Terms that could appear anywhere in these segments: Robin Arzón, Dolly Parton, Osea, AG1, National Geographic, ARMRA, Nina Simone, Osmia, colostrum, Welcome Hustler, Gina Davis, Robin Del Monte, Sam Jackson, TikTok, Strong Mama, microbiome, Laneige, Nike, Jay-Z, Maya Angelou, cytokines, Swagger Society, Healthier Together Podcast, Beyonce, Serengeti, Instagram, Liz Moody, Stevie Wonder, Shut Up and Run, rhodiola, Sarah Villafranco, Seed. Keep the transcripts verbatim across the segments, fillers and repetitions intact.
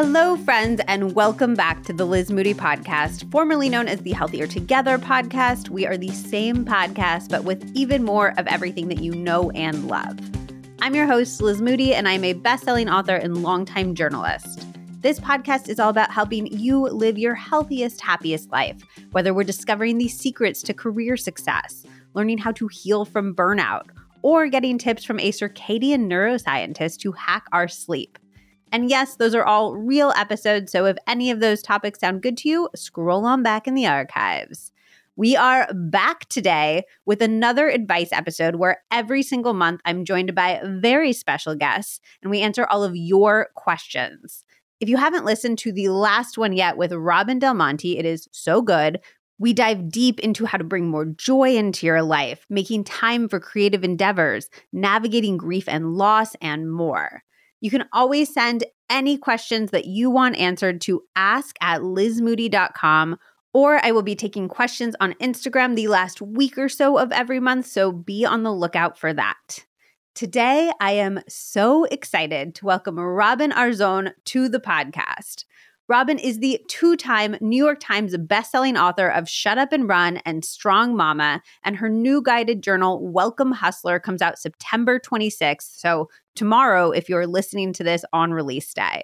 Hello, friends, and welcome back to the Liz Moody podcast, formerly known as the Healthier Together podcast. We are the same podcast, but with even more of everything that you know and love. I'm your host, Liz Moody, and I'm a best-selling author and longtime journalist. This podcast is all about helping you live your healthiest, happiest life, whether we're discovering the secrets to career success, learning how to heal from burnout, or getting tips from a circadian neuroscientist to hack our sleep. And yes, those are all real episodes, so if any of those topics sound good to you, scroll on back in the archives. We are back today with another advice episode where every single month I'm joined by very special guests and we answer all of your questions. If you haven't listened to the last one yet with Robin Del Monte, it is so good. We dive deep into how to bring more joy into your life, making time for creative endeavors, navigating grief and loss, and more. You can always send any questions that you want answered to ask at liz moody dot com, or I will be taking questions on Instagram the last week or so of every month, so be on the lookout for that. Today, I am so excited to welcome Robin Arzón to the podcast. Robin is the two-time New York Times bestselling author of Shut Up and Run and Strong Mama, and her new guided journal, Welcome Hustler, comes out September twenty-sixth, so tomorrow if you're listening to this on release day.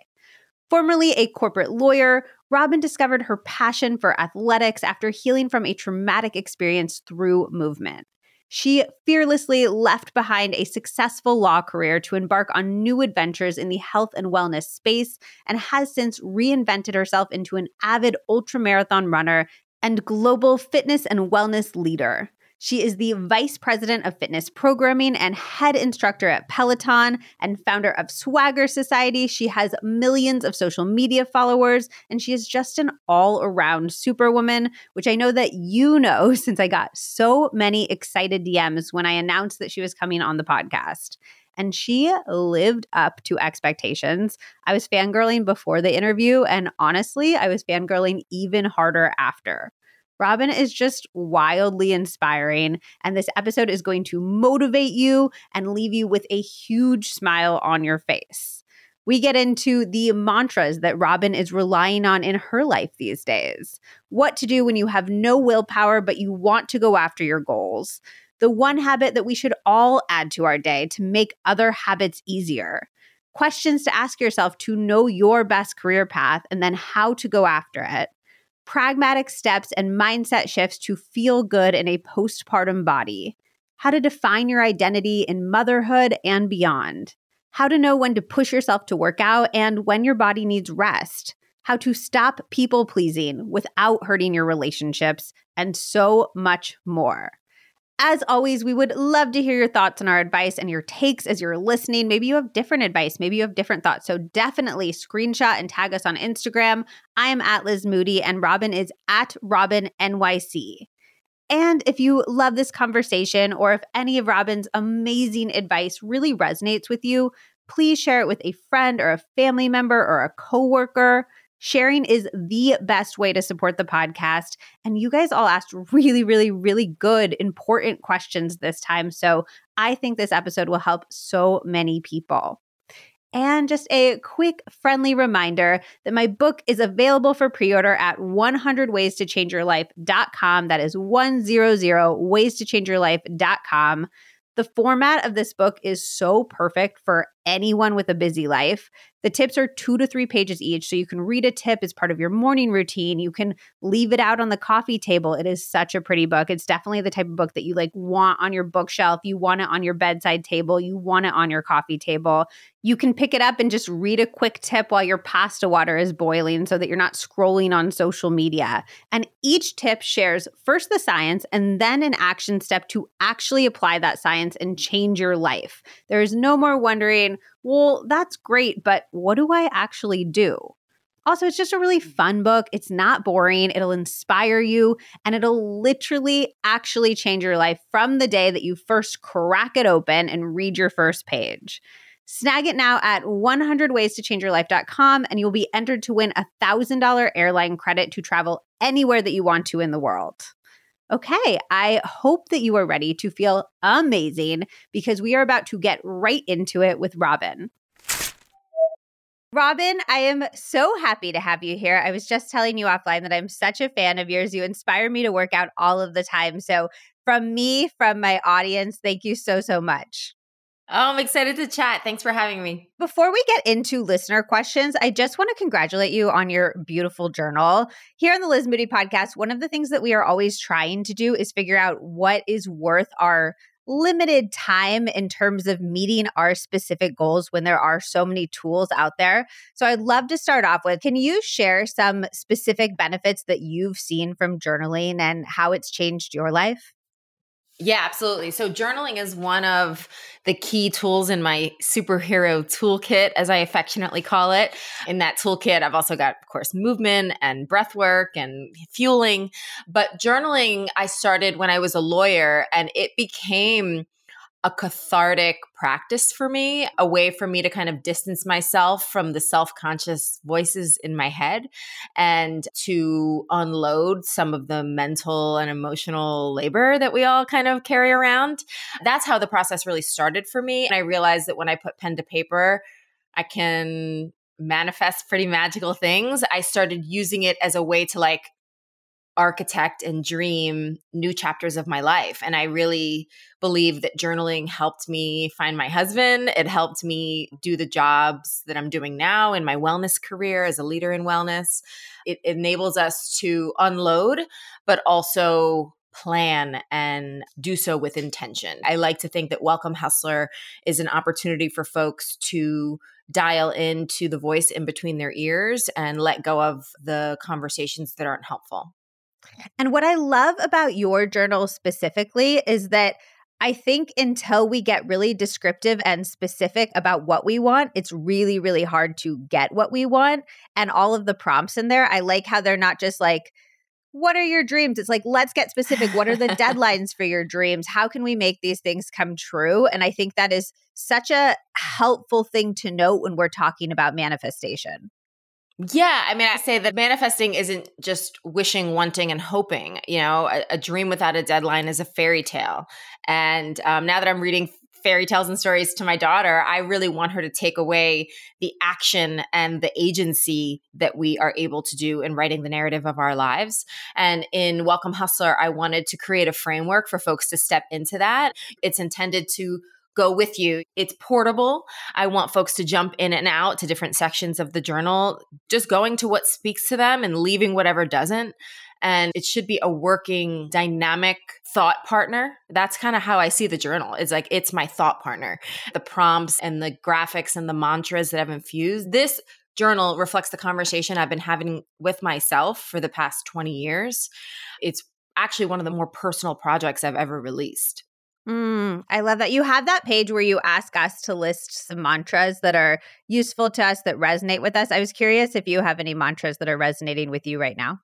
Formerly a corporate lawyer, Robin discovered her passion for athletics after healing from a traumatic experience through movement. She fearlessly left behind a successful law career to embark on new adventures in the health and wellness space and has since reinvented herself into an avid ultramarathon runner and global fitness and wellness leader. She is the vice president of fitness programming and head instructor at Peloton and founder of Swagger Society. She has millions of social media followers, and she is just an all-around superwoman, which I know that you know since I got so many excited D Ms when I announced that she was coming on the podcast. And she lived up to expectations. I was fangirling before the interview, and honestly, I was fangirling even harder after. Robin is just wildly inspiring, and this episode is going to motivate you and leave you with a huge smile on your face. We get into the mantras that Robin is relying on in her life these days, what to do when you have no willpower but you want to go after your goals, the one habit that we should all add to our day to make other habits easier, questions to ask yourself to know your best career path and then how to go after it, pragmatic steps and mindset shifts to feel good in a postpartum body, how to define your identity in motherhood and beyond, how to know when to push yourself to work out and when your body needs rest, how to stop people pleasing without hurting your relationships, and so much more. As always, we would love to hear your thoughts on our advice and your takes as you're listening. Maybe you have different advice. Maybe you have different thoughts. So definitely screenshot and tag us on Instagram. I am at Liz Moody and Robin is at Robin N Y C. And if you love this conversation or if any of Robin's amazing advice really resonates with you, please share it with a friend or a family member or a coworker. Sharing is the best way to support the podcast, and you guys all asked really, really, really good, important questions this time, so I think this episode will help so many people. And just a quick friendly reminder that my book is available for pre-order at one hundred ways to change your life dot com. That is one hundred ways to change your life dot com. The format of this book is so perfect for anyone with a busy life. The tips are two to three pages each, so you can read a tip as part of your morning routine. You can leave it out on the coffee table. It is such a pretty book. It's definitely the type of book that you like want on your bookshelf. You want it on your bedside table. You want it on your coffee table. You can pick it up and just read a quick tip while your pasta water is boiling so that you're not scrolling on social media. And each tip shares first the science and then an action step to actually apply that science and change your life. There is no more wondering, well, that's great, but what do I actually do? Also, it's just a really fun book. It's not boring. It'll inspire you, and it'll literally actually change your life from the day that you first crack it open and read your first page. Snag it now at one hundred ways to change your life dot com, and you'll be entered to win a one thousand dollars airline credit to travel anywhere that you want to in the world. Okay, I hope that you are ready to feel amazing because we are about to get right into it with Robin. Robin, I am so happy to have you here. I was just telling you offline that I'm such a fan of yours. You inspire me to work out all of the time. So from me, from my audience, thank you so, so much. Oh, I'm excited to chat. Thanks for having me. Before we get into listener questions, I just want to congratulate you on your beautiful journal. Here on the Liz Moody podcast, one of the things that we are always trying to do is figure out what is worth our limited time in terms of meeting our specific goals when there are so many tools out there. So I'd love to start off with, can you share some specific benefits that you've seen from journaling and how it's changed your life? Yeah, absolutely. So journaling is one of the key tools in my superhero toolkit, as I affectionately call it. In that toolkit, I've also got, of course, movement and breath work and fueling. But journaling, I started when I was a lawyer, and it became a cathartic practice for me, a way for me to kind of distance myself from the self-conscious voices in my head and to unload some of the mental and emotional labor that we all kind of carry around. That's how the process really started for me. And I realized that when I put pen to paper, I can manifest pretty magical things. I started using it as a way to like architect and dream new chapters of my life. And I really believe that journaling helped me find my husband. It helped me do the jobs that I'm doing now in my wellness career as a leader in wellness. It enables us to unload, but also plan and do so with intention. I like to think that Welcome Hustler is an opportunity for folks to dial into the voice in between their ears and let go of the conversations that aren't helpful. And what I love about your journal specifically is that I think until we get really descriptive and specific about what we want, it's really, really hard to get what we want. And all of the prompts in there, I like how they're not just like, what are your dreams? It's like, let's get specific. What are the deadlines for your dreams? How can we make these things come true? And I think that is such a helpful thing to note when we're talking about manifestation. Yeah. I mean, I say that manifesting isn't just wishing, wanting, and hoping. You know, a, a dream without a deadline is a fairy tale. And um, now that I'm reading fairy tales and stories to my daughter, I really want her to take away the action and the agency that we are able to do in writing the narrative of our lives. And in Welcome Hustler, I wanted to create a framework for folks to step into that. It's intended to go with you. It's portable. I want folks to jump in and out to different sections of the journal, just going to what speaks to them and leaving whatever doesn't. And it should be a working, dynamic thought partner. That's kind of how I see the journal. It's like, it's my thought partner. The prompts and the graphics and the mantras that I've infused. This journal reflects the conversation I've been having with myself for the past twenty years. It's actually one of the more personal projects I've ever released. Mm, I love that. You have that page where you ask us to list some mantras that are useful to us, that resonate with us. I was curious if you have any mantras that are resonating with you right now.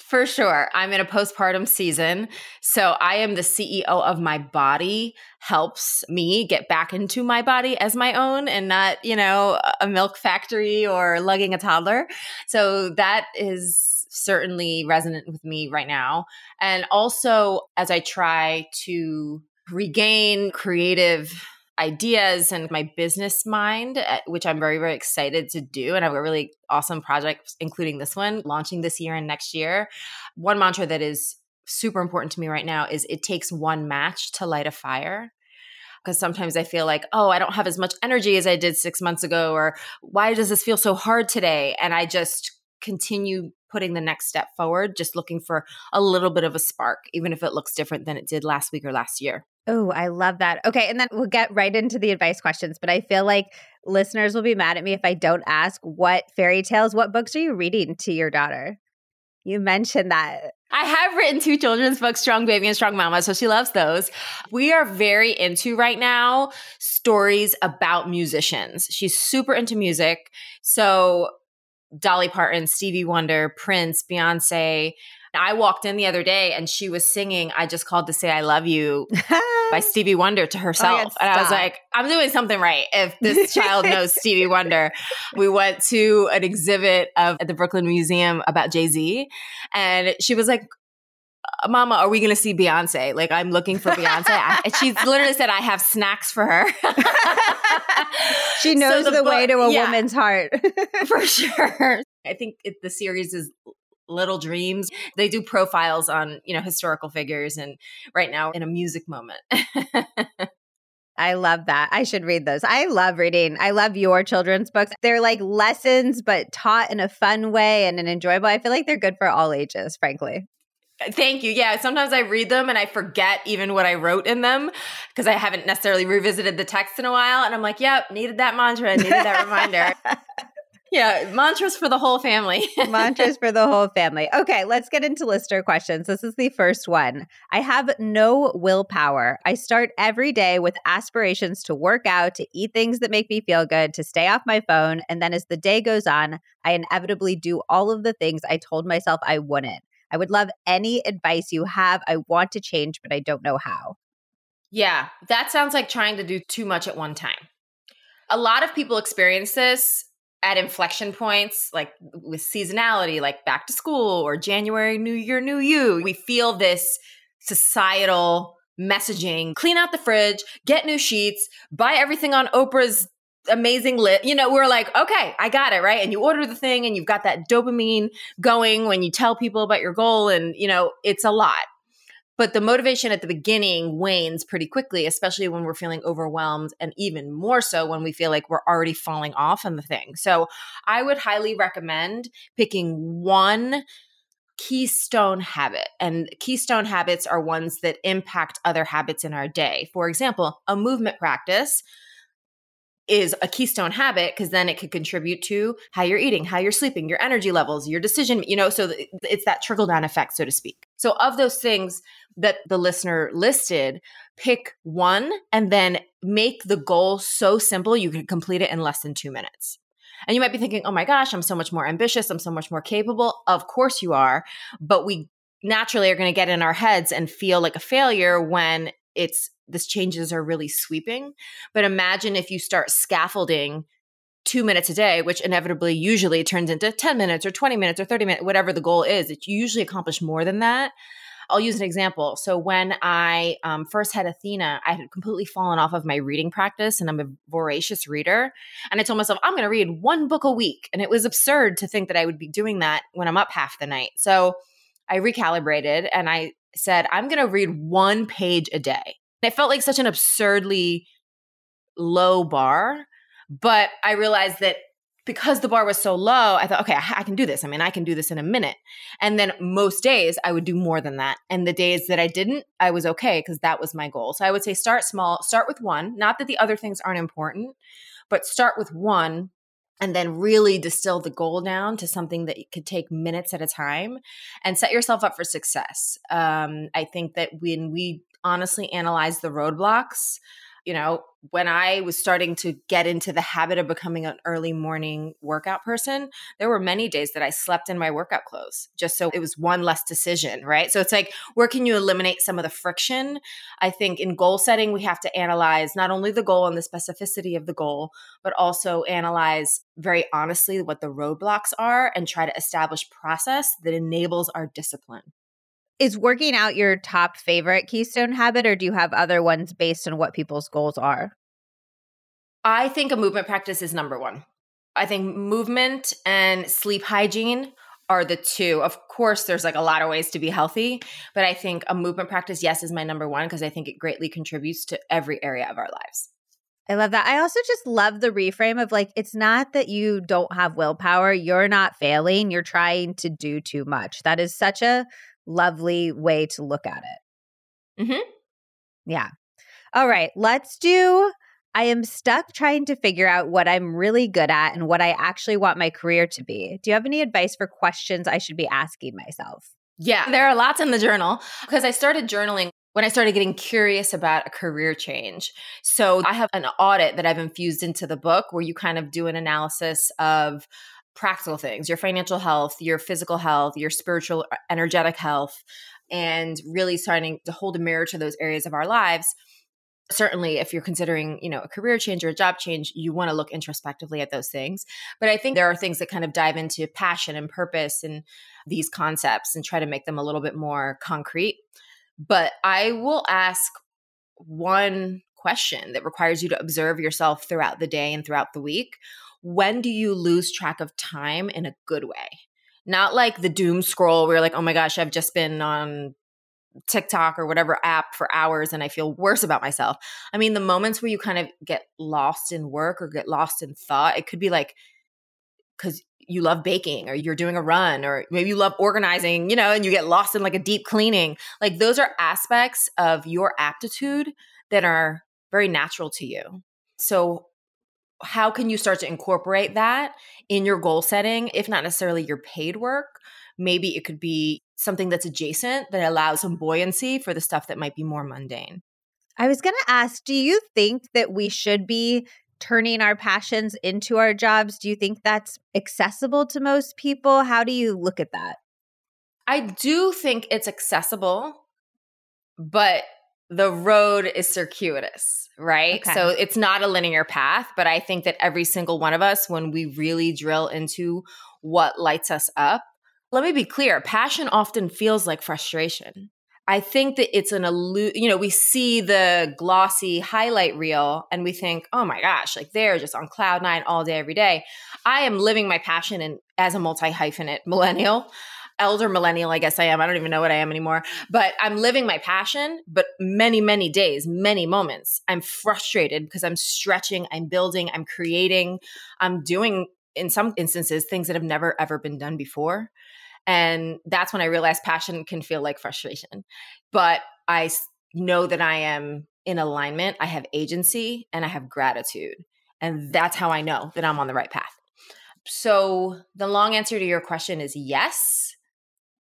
For sure. I'm in a postpartum season. So I am the C E O of my body, helps me get back into my body as my own and not, you know, a milk factory or lugging a toddler. So that is certainly resonant with me right now. And also, as I try to regain creative ideas and my business mind, which I'm very, very excited to do. And I've got really awesome projects, including this one, launching this year and next year. One mantra that is super important to me right now is it takes one match to light a fire. Because sometimes I feel like, oh, I don't have as much energy as I did six months ago, or why does this feel so hard today? And I just continue putting the next step forward, just looking for a little bit of a spark, even if it looks different than it did last week or last year. Oh, I love that. Okay. And then we'll get right into the advice questions, but I feel like listeners will be mad at me if I don't ask what fairy tales, what books are you reading to your daughter? You mentioned that. I have written two children's books, Strong Baby and Strong Mama, so she loves those. We are very into right now stories about musicians. She's super into music. So Dolly Parton, Stevie Wonder, Prince, Beyonce. I walked in the other day and she was singing I Just Called to Say I Love You by Stevie Wonder to herself. Oh, and I was like, I'm doing something right if this child knows Stevie Wonder. We went to an exhibit of at the Brooklyn Museum about Jay-Z and she was like, Mama, are we going to see Beyonce? Like, I'm looking for Beyonce. I, she literally said, I have snacks for her. She knows so the, the book, way to a yeah, woman's heart. For sure. I think it, the series is Little Dreams. They do profiles on, you know, historical figures, and right now in a music moment. I love that. I should read those. I love reading. I love your children's books. They're like lessons, but taught in a fun way and an enjoyable. I feel like they're good for all ages, frankly. Thank you. Yeah. Sometimes I read them and I forget even what I wrote in them because I haven't necessarily revisited the text in a while. And I'm like, yep, needed that mantra, needed that reminder. Yeah. Mantras for the whole family. Mantras for the whole family. Okay. Let's get into listener questions. This is the first one. I have no willpower. I start every day with aspirations to work out, to eat things that make me feel good, to stay off my phone. And then as the day goes on, I inevitably do all of the things I told myself I wouldn't. I would love any advice you have. I want to change, but I don't know how. Yeah, that sounds like trying to do too much at one time. A lot of people experience this at inflection points, like with seasonality, like back to school or January, new year, new you. We feel this societal messaging, clean out the fridge, get new sheets, buy everything on Oprah's amazing lit. You know, we're like, okay, I got it, right? And you order the thing and you've got that dopamine going when you tell people about your goal, and, you know, it's a lot. But the motivation at the beginning wanes pretty quickly, especially when we're feeling overwhelmed, and even more so when we feel like we're already falling off on the thing. So I would highly recommend picking one keystone habit. And keystone habits are ones that impact other habits in our day. For example, a movement practice is a keystone habit because then it could contribute to how you're eating, how you're sleeping, your energy levels, your decision, you know, so it's that trickle-down effect, so to speak. So of those things that the listener listed, pick one and then make the goal so simple you can complete it in less than two minutes. And you might be thinking, oh my gosh, I'm so much more ambitious. I'm so much more capable. Of course you are. But we naturally are going to get in our heads and feel like a failure when it's these changes are really sweeping. But imagine if you start scaffolding two minutes a day, which inevitably usually turns into ten minutes or twenty minutes or thirty minutes, whatever the goal is, that you usually accomplish more than that. I'll use an example. So when I um, first had Athena, I had completely fallen off of my reading practice, and I'm a voracious reader. And I told myself, I'm going to read one book a week. And it was absurd to think that I would be doing that when I'm up half the night. So I recalibrated and I said, I'm going to read one page a day. And it felt like such an absurdly low bar, but I realized that because the bar was so low, I thought, okay, I, I can do this. I mean, I can do this in a minute. And then most days I would do more than that. And the days that I didn't, I was okay because that was my goal. So I would say start small, start with one. Not that the other things aren't important, but start with one and then really distill the goal down to something that could take minutes at a time and set yourself up for success. Um, I think that when we honestly analyze the roadblocks. You know, when I was starting to get into the habit of becoming an early morning workout person, there were many days that I slept in my workout clothes just so it was one less decision, right? So it's like, where can you eliminate some of the friction? I think in goal setting, we have to analyze not only the goal and the specificity of the goal, but also analyze very honestly what the roadblocks are and try to establish process that enables our discipline. Is working out your top favorite keystone habit, or do you have other ones based on what people's goals are? I think a movement practice is number one. I think movement and sleep hygiene are the two. Of course, there's like a lot of ways to be healthy, but I think a movement practice, yes, is my number one because I think it greatly contributes to every area of our lives. I love that. I also just love the reframe of like, it's not that you don't have willpower. You're not failing. You're trying to do too much. That is such a lovely way to look at it. Mm-hmm. Yeah. All right. Let's do, I am stuck trying to figure out what I'm really good at and what I actually want my career to be. Do you have any advice for questions I should be asking myself? Yeah, there are lots in the journal because I started journaling when I started getting curious about a career change. So I have an audit that I've infused into the book where you kind of do an analysis of practical things, your financial health, your physical health, your spiritual, energetic health, and really starting to hold a mirror to those areas of our lives. certainly if you're considering, you know, a career change or a job change, you want to look introspectively at those things. But I think there are things that kind of dive into passion and purpose and these concepts and try to make them a little bit more concrete. But I will ask one question that requires you to observe yourself throughout the day and throughout the week. When do you lose track of time in a good way? Not like the doom scroll where you're like, oh my gosh, I've just been on TikTok or whatever app for hours and I feel worse about myself. I mean, the moments where you kind of get lost in work or get lost in thought, it could be like because you love baking or you're doing a run or maybe you love organizing, you know, and you get lost in like a deep cleaning. Like those are aspects of your aptitude that are very natural to you. So how can you start to incorporate that in your goal setting, if not necessarily your paid work? Maybe it could be something that's adjacent that allows some buoyancy for the stuff that might be more mundane. I was going to ask, do you think that we should be turning our passions into our jobs? Do you think that's accessible to most people? How do you look at that? I do think it's accessible, but the road is circuitous, right? Okay. So it's not a linear path, but I think that every single one of us, when we really drill into what lights us up, let me be clear. Passion often feels like frustration. I think that it's an illusion. You know, we see the glossy highlight reel and we think, oh my gosh, like they're just on cloud nine all day, every day. I am living my passion in, as a multi-hyphenate millennial, elder millennial, I guess I am. I don't even know what I am anymore. But I'm living my passion, but many, many days, many moments, I'm frustrated because I'm stretching, I'm building, I'm creating, I'm doing, in some instances, things that have never, ever been done before. And that's when I realized passion can feel like frustration. But I know that I am in alignment. I have agency and I have gratitude. And that's how I know that I'm on the right path. So the long answer to your question is yes.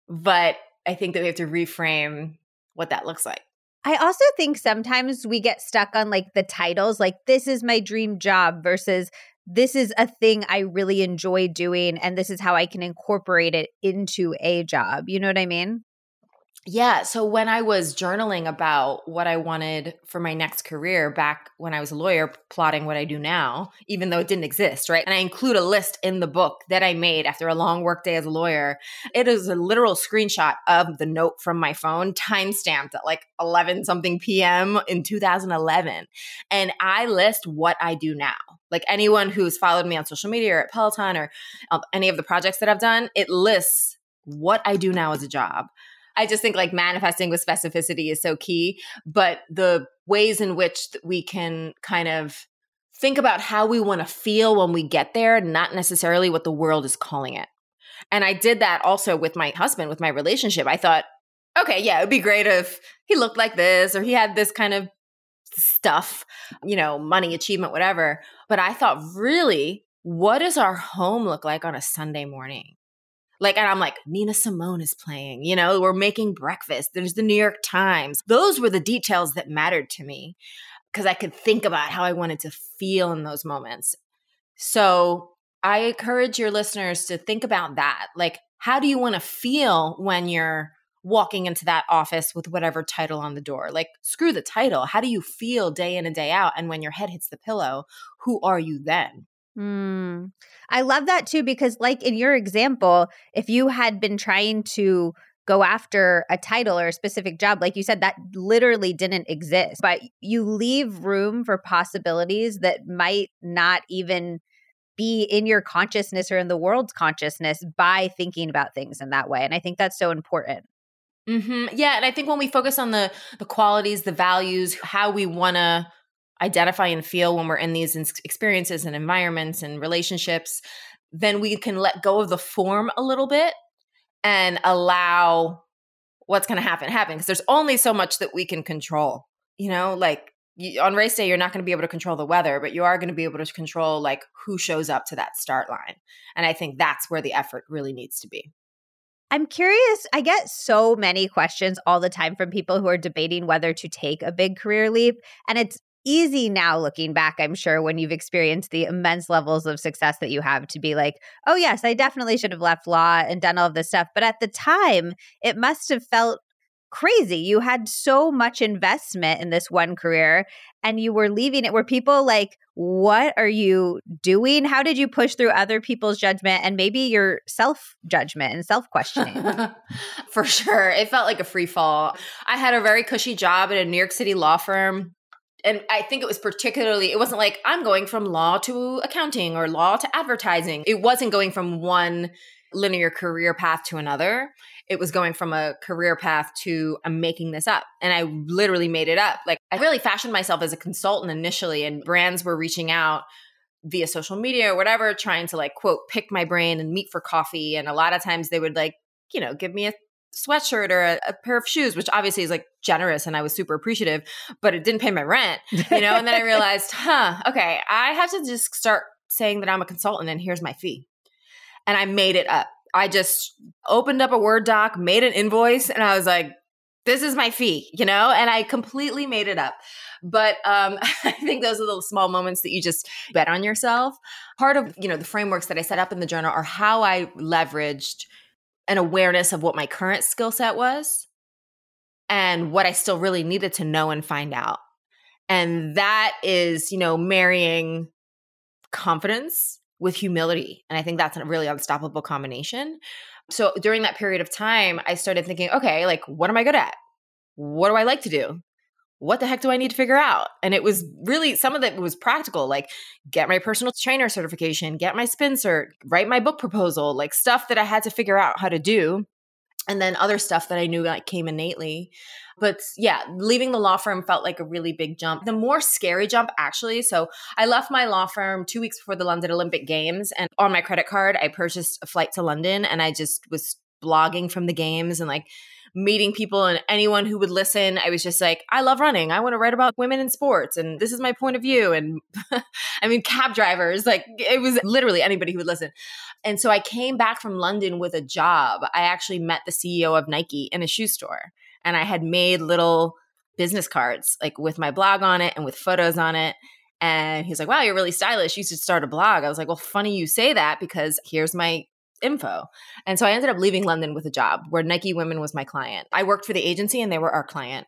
But I think that we have to reframe what that looks like. I also think sometimes we get stuck on like the titles, like this is my dream job versus this is a thing I really enjoy doing, and this is how I can incorporate it into a job. You know what I mean? Yeah. So when I was journaling about what I wanted for my next career back when I was a lawyer, plotting what I do now, even though it didn't exist, right? And I include a list in the book that I made after a long workday as a lawyer. It is a literal screenshot of the note from my phone, timestamped at like eleven something p.m. in two thousand eleven. And I list what I do now. Like anyone who's followed me on social media or at Peloton or any of the projects that I've done, it lists what I do now as a job. I just think like manifesting with specificity is so key, but the ways in which we can kind of think about how we want to feel when we get there, not necessarily what the world is calling it. And I did that also with my husband, with my relationship. I thought, okay, yeah, it would be great if he looked like this or he had this kind of stuff, you know, money, achievement, whatever. But I thought, really, what does our home look like on a Sunday morning? Like, and I'm like, Nina Simone is playing, you know, we're making breakfast. There's the New York Times. Those were the details that mattered to me because I could think about how I wanted to feel in those moments. So I encourage your listeners to think about that. Like, how do you want to feel when you're walking into that office with whatever title on the door? Like, screw the title. How do you feel day in and day out? And when your head hits the pillow, who are you then? Mm. I love that too, because like in your example, if you had been trying to go after a title or a specific job, like you said, that literally didn't exist, but you leave room for possibilities that might not even be in your consciousness or in the world's consciousness by thinking about things in that way. And I think that's so important. Mm-hmm. Yeah. And I think when we focus on the the qualities, the values, how we want to identify and feel when we're in these experiences and environments and relationships, then we can let go of the form a little bit and allow what's going to happen, happen. Because there's only so much that we can control. You know, like you, on race day, you're not going to be able to control the weather, but you are going to be able to control like who shows up to that start line. And I think that's where the effort really needs to be. I'm curious, I get so many questions all the time from people who are debating whether to take a big career leap. And it's easy now looking back, I'm sure, when you've experienced the immense levels of success that you have to be like, oh yes, I definitely should have left law and done all of this stuff. But at the time, it must have felt crazy. You had so much investment in this one career and you were leaving it. Were people like, what are you doing? How did you push through other people's judgment and maybe your self-judgment and self-questioning? For sure. It felt like a free fall. I had a very cushy job at a New York City law firm. And I think it was particularly, it wasn't like I'm going from law to accounting or law to advertising. It wasn't going from one linear career path to another. It was going from a career path to I'm making this up. And I literally made it up. Like I really fashioned myself as a consultant initially, and brands were reaching out via social media or whatever, trying to like, quote, pick my brain and meet for coffee. And a lot of times they would like, you know, give me a sweatshirt or a, a pair of shoes, which obviously is like generous and I was super appreciative, but it didn't pay my rent, you know? And then I realized, huh, okay, I have to just start saying that I'm a consultant and here's my fee. And I made it up. I just opened up a Word doc, made an invoice, and I was like, this is my fee, you know? And I completely made it up. But um, I think those are the small moments that you just bet on yourself. Part of, you know, the frameworks that I set up in the journal are how I leveraged an awareness of what my current skill set was and what I still really needed to know and find out. And that is, you know, marrying confidence with humility. And I think that's a really unstoppable combination. So during that period of time, I started thinking, okay, like, what am I good at? What do I like to do? What the heck do I need to figure out? And it was really, some of it was practical, like get my personal trainer certification, get my spin cert, write my book proposal, like stuff that I had to figure out how to do. And then other stuff that I knew like came innately. But yeah, leaving the law firm felt like a really big jump. The more scary jump, actually. So I left my law firm two weeks before the London Olympic Games. And on my credit card, I purchased a flight to London. And I just was blogging from the games and like meeting people and anyone who would listen. I was just like, I love running. I want to write about women in sports. And this is my point of view. And I mean, cab drivers, like it was literally anybody who would listen. And so I came back from London with a job. I actually met the C E O of Nike in a shoe store. And I had made little business cards like with my blog on it and with photos on it. And he's like, wow, you're really stylish. You should start a blog. I was like, well, funny you say that because here's my info. And so I ended up leaving London with a job where Nike Women was my client. I worked for the agency and they were our client.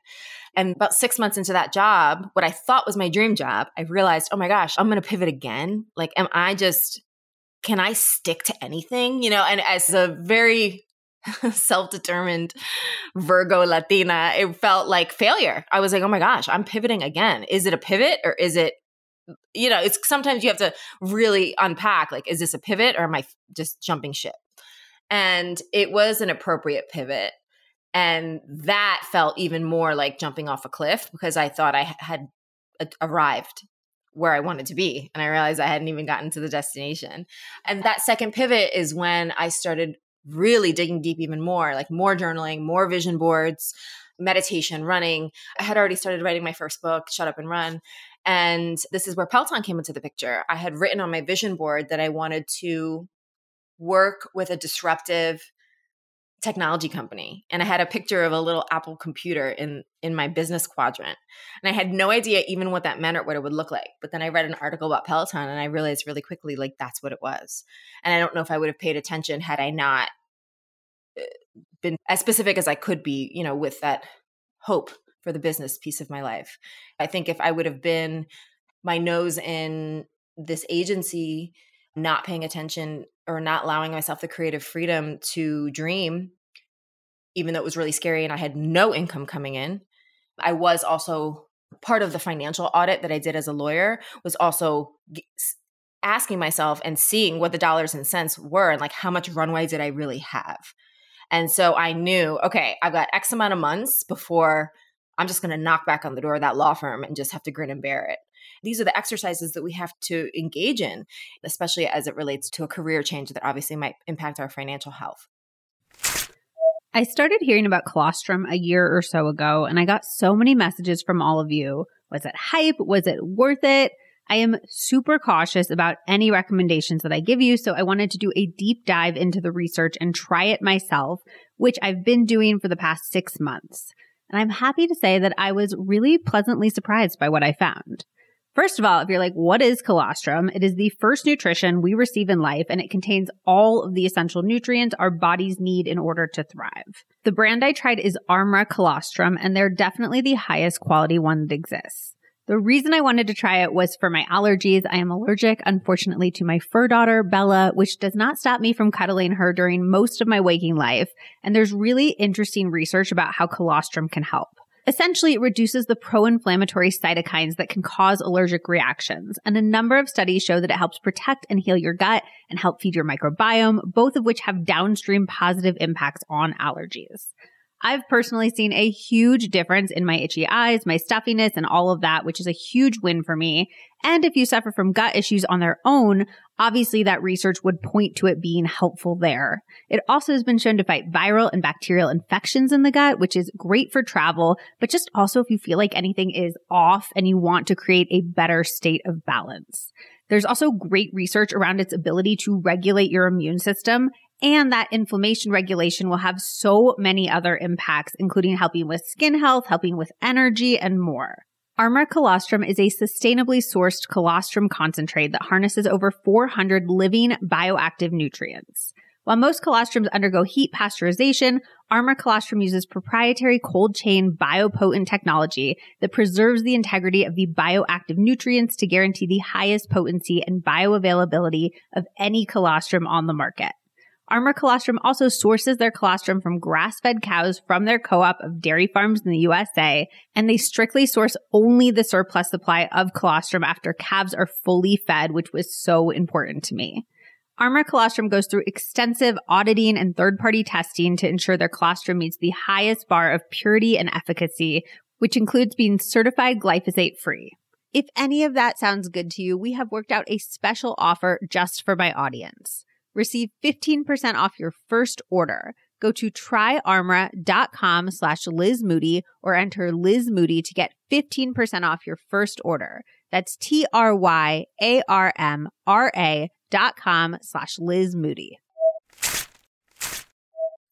And about six months into that job, what I thought was my dream job, I realized, oh my gosh, I'm going to pivot again. Like, am I just, can I stick to anything? You know, and as a very self-determined Virgo Latina, it felt like failure. I was like, oh my gosh, I'm pivoting again. Is it a pivot or is it, you know, it's sometimes you have to really unpack, like, is this a pivot or am I just jumping ship? And it was an appropriate pivot. And that felt even more like jumping off a cliff because I thought I had arrived where I wanted to be. And I realized I hadn't even gotten to the destination. And that second pivot is when I started really digging deep even more, like more journaling, more vision boards, meditation, running. I had already started writing my first book, Shut Up and Run. And this is where Peloton came into the picture. I had written on my vision board that I wanted to work with a disruptive technology company. And I had a picture of a little Apple computer in, in my business quadrant. And I had no idea even what that meant or what it would look like. But then I read an article about Peloton and I realized really quickly, like, that's what it was. And I don't know if I would have paid attention had I not been as specific as I could be, you know, with that hope for the business piece of my life. I think if I would have been my nose in this agency, not paying attention or not allowing myself the creative freedom to dream, even though it was really scary and I had no income coming in, I was also part of the financial audit that I did as a lawyer was also asking myself and seeing what the dollars and cents were and like how much runway did I really have. And so I knew, okay, I've got X amount of months before I'm just going to knock back on the door of that law firm and just have to grin and bear it. These are the exercises that we have to engage in, especially as it relates to a career change that obviously might impact our financial health. I started hearing about colostrum a year or so ago, and I got so many messages from all of you. Was it hype? Was it worth it? I am super cautious about any recommendations that I give you, so I wanted to do a deep dive into the research and try it myself, which I've been doing for the past six months. And I'm happy to say that I was really pleasantly surprised by what I found. First of all, if you're like, what is colostrum? It is the first nutrition we receive in life, and it contains all of the essential nutrients our bodies need in order to thrive. The brand I tried is ARMRA colostrum, and they're definitely the highest quality one that exists. The reason I wanted to try it was for my allergies. I am allergic, unfortunately, to my fur daughter, Bella, which does not stop me from cuddling her during most of my waking life. And there's really interesting research about how colostrum can help. Essentially, it reduces the pro-inflammatory cytokines that can cause allergic reactions. And a number of studies show that it helps protect and heal your gut and help feed your microbiome, both of which have downstream positive impacts on allergies. I've personally seen a huge difference in my itchy eyes, my stuffiness, and all of that, which is a huge win for me. And if you suffer from gut issues on their own, obviously that research would point to it being helpful there. It also has been shown to fight viral and bacterial infections in the gut, which is great for travel, but just also if you feel like anything is off and you want to create a better state of balance. There's also great research around its ability to regulate your immune system, and that inflammation regulation will have so many other impacts, including helping with skin health, helping with energy, and more. ARMRA colostrum is a sustainably sourced colostrum concentrate that harnesses over four hundred living bioactive nutrients. While most colostrums undergo heat pasteurization, ARMRA colostrum uses proprietary cold-chain biopotent technology that preserves the integrity of the bioactive nutrients to guarantee the highest potency and bioavailability of any colostrum on the market. ARMRA colostrum also sources their colostrum from grass-fed cows from their co-op of dairy farms in the U S A, and they strictly source only the surplus supply of colostrum after calves are fully fed, which was so important to me. ARMRA colostrum goes through extensive auditing and third-party testing to ensure their colostrum meets the highest bar of purity and efficacy, which includes being certified glyphosate-free. If any of that sounds good to you, we have worked out a special offer just for my audience. Receive fifteen percent off your first order. Go to try armra dot com slash Liz Moody or enter Liz Moody to get fifteen percent off your first order. That's T-R-Y-A-R-M-R-A dot com slash Liz Moody.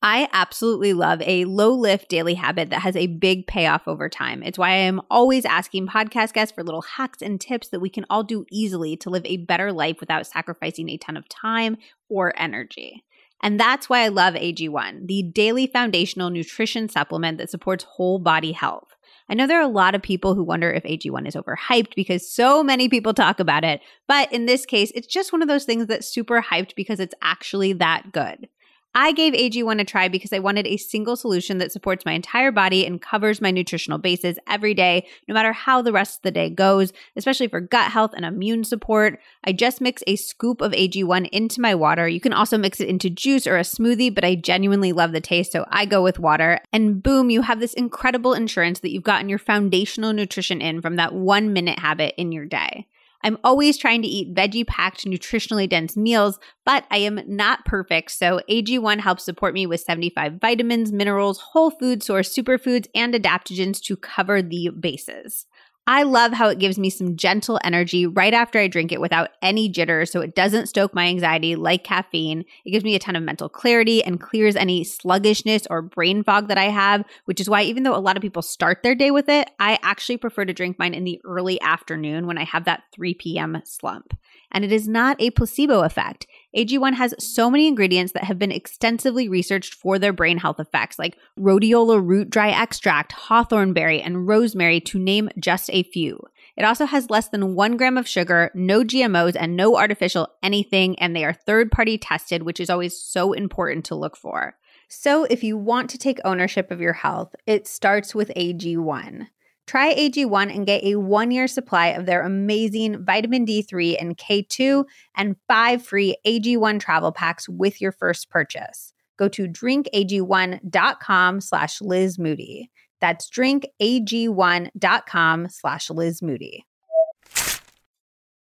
I absolutely love a low-lift daily habit that has a big payoff over time. It's why I am always asking podcast guests for little hacks and tips that we can all do easily to live a better life without sacrificing a ton of time or energy. And that's why I love A G one, the daily foundational nutrition supplement that supports whole body health. I know there are a lot of people who wonder if A G one is overhyped because so many people talk about it, but in this case, it's just one of those things that's super hyped because it's actually that good. I gave A G one a try because I wanted a single solution that supports my entire body and covers my nutritional bases every day, no matter how the rest of the day goes, especially for gut health and immune support. I just mix a scoop of A G one into my water. You can also mix it into juice or a smoothie, but I genuinely love the taste, so I go with water. And boom, you have this incredible insurance that you've gotten your foundational nutrition in from that one-minute habit in your day. I'm always trying to eat veggie-packed, nutritionally dense meals, but I am not perfect, so A G one helps support me with seventy-five vitamins, minerals, whole food source, superfoods, and adaptogens to cover the bases. I love how it gives me some gentle energy right after I drink it without any jitters, so it doesn't stoke my anxiety like caffeine. It gives me a ton of mental clarity and clears any sluggishness or brain fog that I have, which is why even though a lot of people start their day with it, I actually prefer to drink mine in the early afternoon when I have that three p.m. slump. And it is not a placebo effect. A G one has so many ingredients that have been extensively researched for their brain health effects, like rhodiola root dry extract, hawthorn berry, and rosemary, to name just a few. It also has less than one gram of sugar, no G M Os, and no artificial anything, and they are third-party tested, which is always so important to look for. So if you want to take ownership of your health, it starts with A G one. Try A G one and get a one-year supply of their amazing vitamin D three and K two and five free A G one travel packs with your first purchase. Go to drink A G one dot com slash Liz Moody. That's drink A G one dot com slash Liz Moody.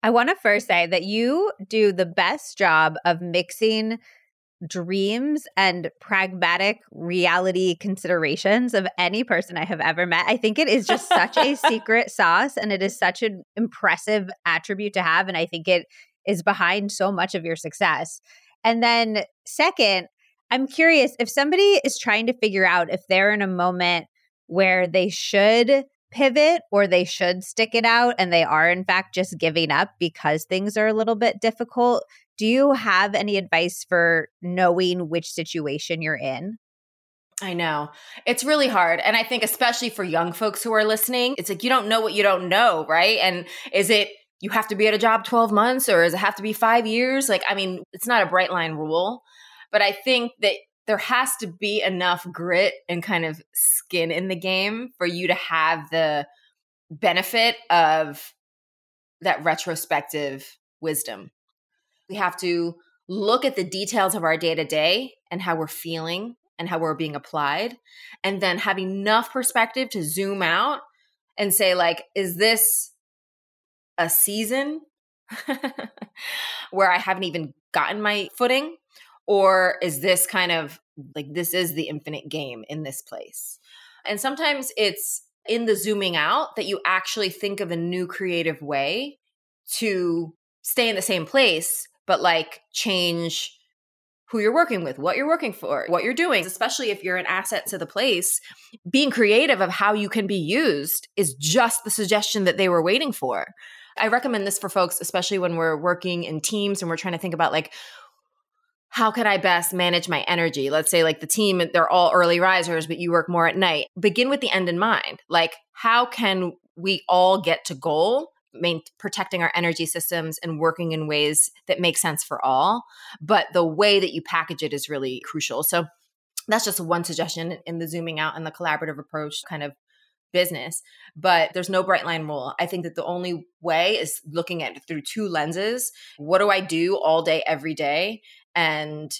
I want to first say that you do the best job of mixing dreams and pragmatic reality considerations of any person I have ever met. I think it is just such a secret sauce, and it is such an impressive attribute to have. And I think it is behind so much of your success. And then second, I'm curious if somebody is trying to figure out if they're in a moment where they should pivot or they should stick it out and they are in fact just giving up because things are a little bit difficult. Do you have any advice for knowing which situation you're in? I know. It's really hard. And I think especially for young folks who are listening, it's like you don't know what you don't know, right? And is it you have to be at a job twelve months or does it have to be five years? Like, I mean, it's not a bright line rule, but I think that there has to be enough grit and kind of skin in the game for you to have the benefit of that retrospective wisdom. We have to look at the details of our day-to-day and how we're feeling and how we're being applied, and then have enough perspective to zoom out and say, like, is this a season where I haven't even gotten my footing? Or is this kind of like, this is the infinite game in this place? And sometimes it's in the zooming out that you actually think of a new creative way to stay in the same place, but like change who you're working with, what you're working for, what you're doing, especially if you're an asset to the place. Being creative of how you can be used is just the suggestion that they were waiting for. I recommend this for folks, especially when we're working in teams and we're trying to think about like, how can I best manage my energy? Let's say like the team, they're all early risers, but you work more at night. Begin with the end in mind. Like, how can we all get to goal, main, protecting our energy systems and working in ways that make sense for all? But the way that you package it is really crucial. So that's just one suggestion in the zooming out and the collaborative approach kind of business. But there's no bright line rule. I think that the only way is looking at it through two lenses. What do I do all day, every day? And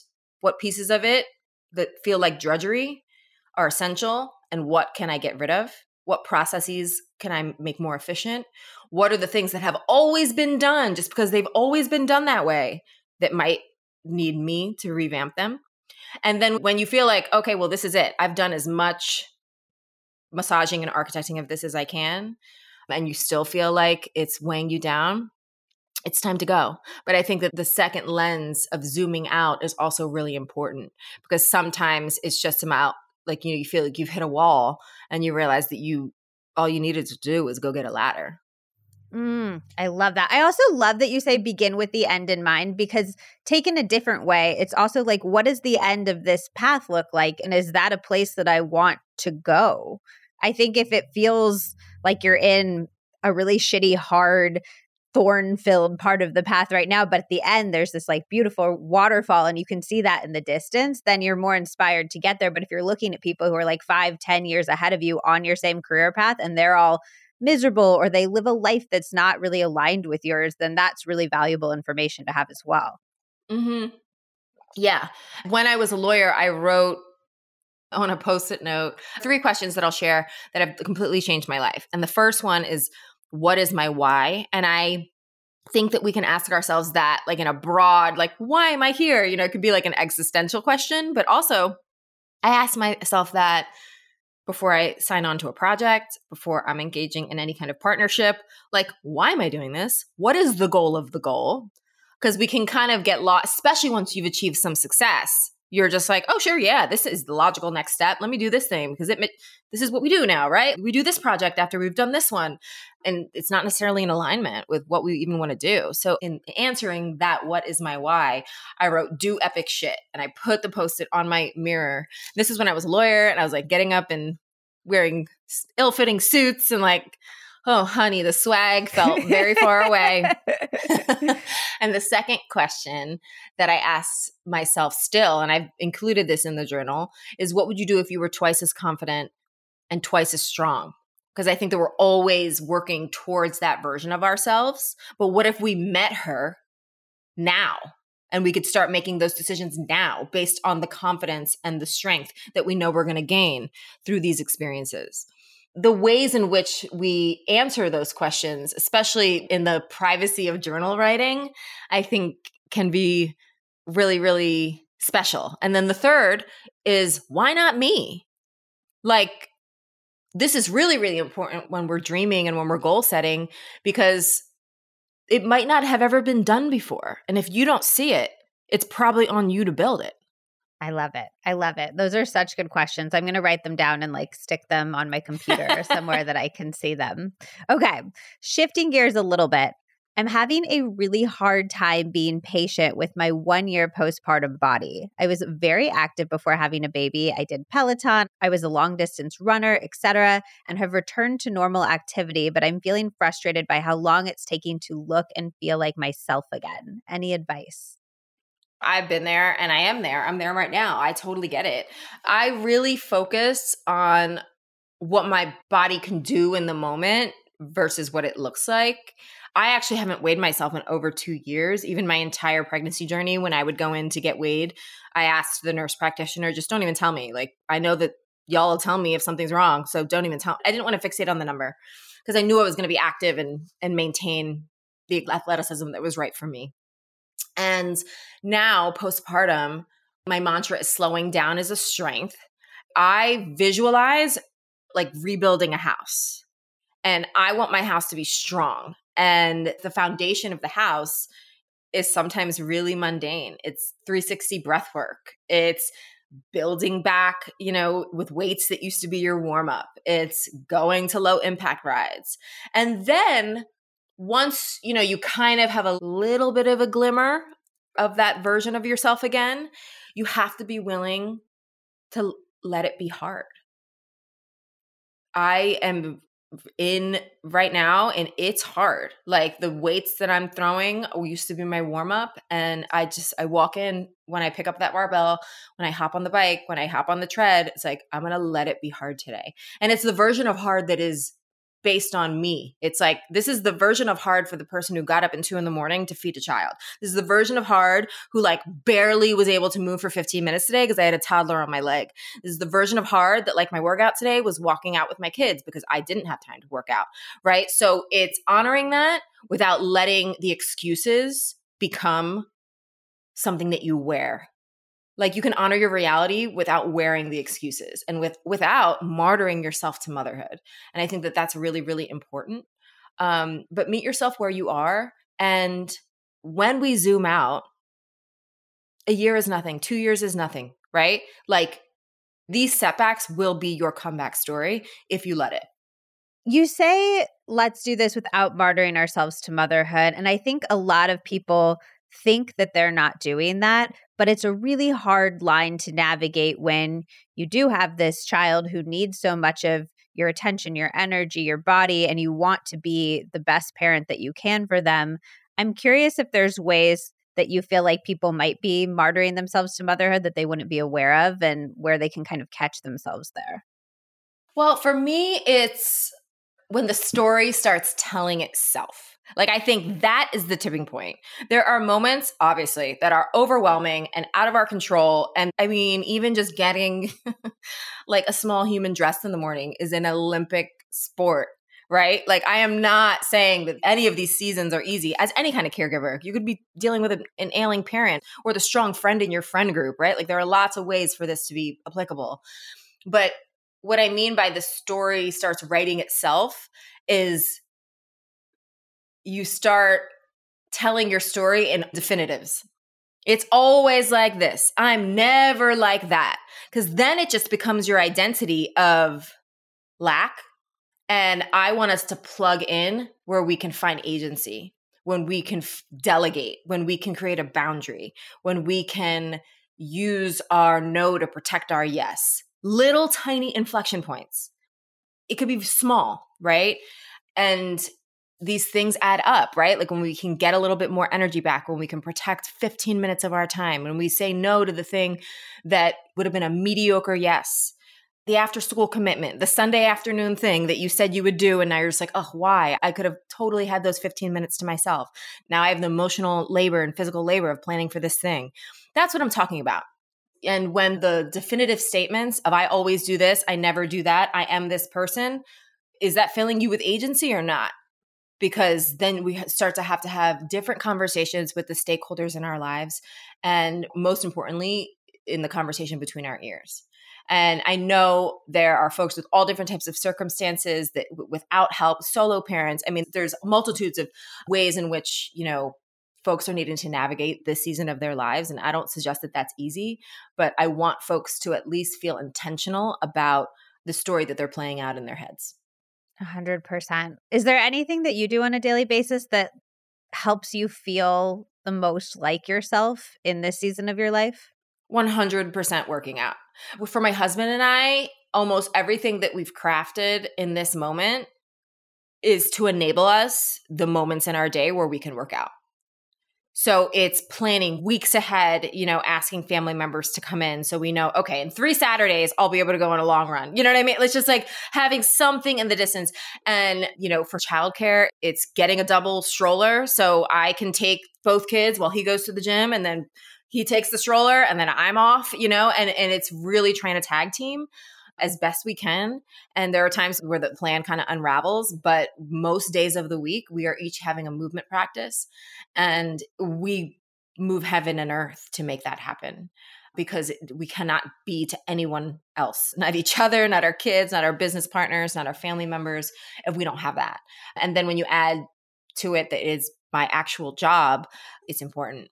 what pieces of it that feel like drudgery are essential, and what can I get rid of? What processes can I make more efficient? What are the things that have always been done just because they've always been done that way that might need me to revamp them? And then when you feel like, okay, well, this is it. I've done as much massaging and architecting of this as I can, and you still feel like it's weighing you down, it's time to go. But I think that the second lens of zooming out is also really important, because sometimes it's just about like, you know, you feel like you've hit a wall and you realize that you, all you needed to do was go get a ladder. Mm, I love that. I also love that you say begin with the end in mind, because taken a different way, it's also like, what does the end of this path look like? And is that a place that I want to go? I think if it feels like you're in a really shitty, hard, thorn-filled part of the path right now, but at the end, there's this like beautiful waterfall and you can see that in the distance, then you're more inspired to get there. But if you're looking at people who are like five, ten years ahead of you on your same career path and they're all miserable or they live a life that's not really aligned with yours, then that's really valuable information to have as well. Mm-hmm. Yeah. When I was a lawyer, I wrote on a post-it note three questions that I'll share that have completely changed my life. And the first one is, what is my why? And I think that we can ask ourselves that like in a broad, like, why am I here? You know, it could be like an existential question, but also I ask myself that before I sign on to a project, before I'm engaging in any kind of partnership, like, why am I doing this? What is the goal of the goal? Because we can kind of get lost, especially once you've achieved some success. You're just like, oh, sure, yeah, this is the logical next step. Let me do this thing because it. This is what we do now, right? We do this project after we've done this one. And it's not necessarily in alignment with what we even want to do. So in answering that, what is my why, I wrote, do epic shit. And I put the post-it on my mirror. This is when I was a lawyer and I was like getting up and wearing ill-fitting suits and like, oh, honey, the swag felt very far away. And the second question that I asked myself still, and I've included this in the journal, is what would you do if you were twice as confident and twice as strong? Because I think that we're always working towards that version of ourselves. But what if we met her now and we could start making those decisions now based on the confidence and the strength that we know we're going to gain through these experiences? The ways in which we answer those questions, especially in the privacy of journal writing, I think can be really, really special. And then the third is, why not me? Like, this is really, really important when we're dreaming and when we're goal setting, because it might not have ever been done before. And if you don't see it, it's probably on you to build it. I love it. I love it. Those are such good questions. I'm going to write them down and like stick them on my computer somewhere that I can see them. Okay. Shifting gears a little bit. I'm having a really hard time being patient with my one-year postpartum body. I was very active before having a baby. I did Peloton. I was a long-distance runner, et cetera, and have returned to normal activity, but I'm feeling frustrated by how long it's taking to look and feel like myself again. Any advice? I've been there and I am there. I'm there right now. I totally get it. I really focus on what my body can do in the moment versus what it looks like. I actually haven't weighed myself in over two years, even my entire pregnancy journey. When I would go in to get weighed, I asked the nurse practitioner, just don't even tell me. Like, I know that y'all will tell me if something's wrong, so don't even tell. I didn't want to fixate on the number because I knew I was going to be active and and maintain the athleticism that was right for me. And now postpartum, my mantra is slowing down is a strength. I visualize like rebuilding a house, and I want my house to be strong. And the foundation of the house is sometimes really mundane. It's three sixty breath work. It's building back, you know, with weights that used to be your warm up. It's going to low impact rides. And then once, you know, you kind of have a little bit of a glimmer of that version of yourself again, you have to be willing to let it be hard. I am in right now, and it's hard. Like the weights that I'm throwing used to be my warm up, and I just I walk in when I pick up that barbell, when I hop on the bike, when I hop on the tread. It's like I'm gonna let it be hard today, and it's the version of hard that is based on me. It's like this is the version of hard for the person who got up at two in the morning to feed a child. This is the version of hard who like barely was able to move for fifteen minutes today because I had a toddler on my leg. This is the version of hard that like my workout today was walking out with my kids because I didn't have time to work out, right? So it's honoring that without letting the excuses become something that you wear. Like you can honor your reality without wearing the excuses and with without martyring yourself to motherhood. And I think that that's really, really important. Um, but meet yourself where you are. And when we zoom out, a year is nothing. Two years is nothing, right? Like these setbacks will be your comeback story if you let it. You say, let's do this without martyring ourselves to motherhood. And I think a lot of people think that they're not doing that, but it's a really hard line to navigate when you do have this child who needs so much of your attention, your energy, your body, and you want to be the best parent that you can for them. I'm curious if there's ways that you feel like people might be martyring themselves to motherhood that they wouldn't be aware of and where they can kind of catch themselves there. Well, for me, it's when the story starts telling itself. Like, I think that is the tipping point. There are moments, obviously, that are overwhelming and out of our control. And I mean, even just getting like a small human dressed in the morning is an Olympic sport, right? Like, I am not saying that any of these seasons are easy as any kind of caregiver. You could be dealing with an, an ailing parent or the strong friend in your friend group, right? Like, there are lots of ways for this to be applicable. But what I mean by the story starts writing itself is you start telling your story in definitives. It's always like this. I'm never like that. Because then it just becomes your identity of lack. And I want us to plug in where we can find agency, when we can f- delegate, when we can create a boundary, when we can use our no to protect our yes. Little tiny inflection points. It could be small, right? And these things add up, right? Like when we can get a little bit more energy back, when we can protect fifteen minutes of our time, when we say no to the thing that would have been a mediocre yes, the after-school commitment, the Sunday afternoon thing that you said you would do, and now you're just like, oh, why? I could have totally had those fifteen minutes to myself. Now I have the emotional labor and physical labor of planning for this thing. That's what I'm talking about. And when the definitive statements of I always do this, I never do that, I am this person, is that filling you with agency or not? Because then we start to have to have different conversations with the stakeholders in our lives, and most importantly, in the conversation between our ears. And I know there are folks with all different types of circumstances that without help, solo parents, I mean, there's multitudes of ways in which, you know, folks are needing to navigate this season of their lives. And I don't suggest that that's easy, but I want folks to at least feel intentional about the story that they're playing out in their heads. A hundred percent. Is there anything that you do on a daily basis that helps you feel the most like yourself in this season of your life? one hundred percent working out. For my husband and I, almost everything that we've crafted in this moment is to enable us the moments in our day where we can work out. So it's planning weeks ahead, you know, asking family members to come in so we know, okay, in three Saturdays, I'll be able to go on a long run. You know what I mean? It's just like having something in the distance. And, you know, for childcare, it's getting a double stroller so I can take both kids while he goes to the gym and then he takes the stroller and then I'm off, you know, and, and it's really trying to tag team as best we can. And there are times where the plan kind of unravels, but most days of the week, we are each having a movement practice and we move heaven and earth to make that happen because we cannot be to anyone else, not each other, not our kids, not our business partners, not our family members, if we don't have that. And then when you add to it that it is my actual job, it's important.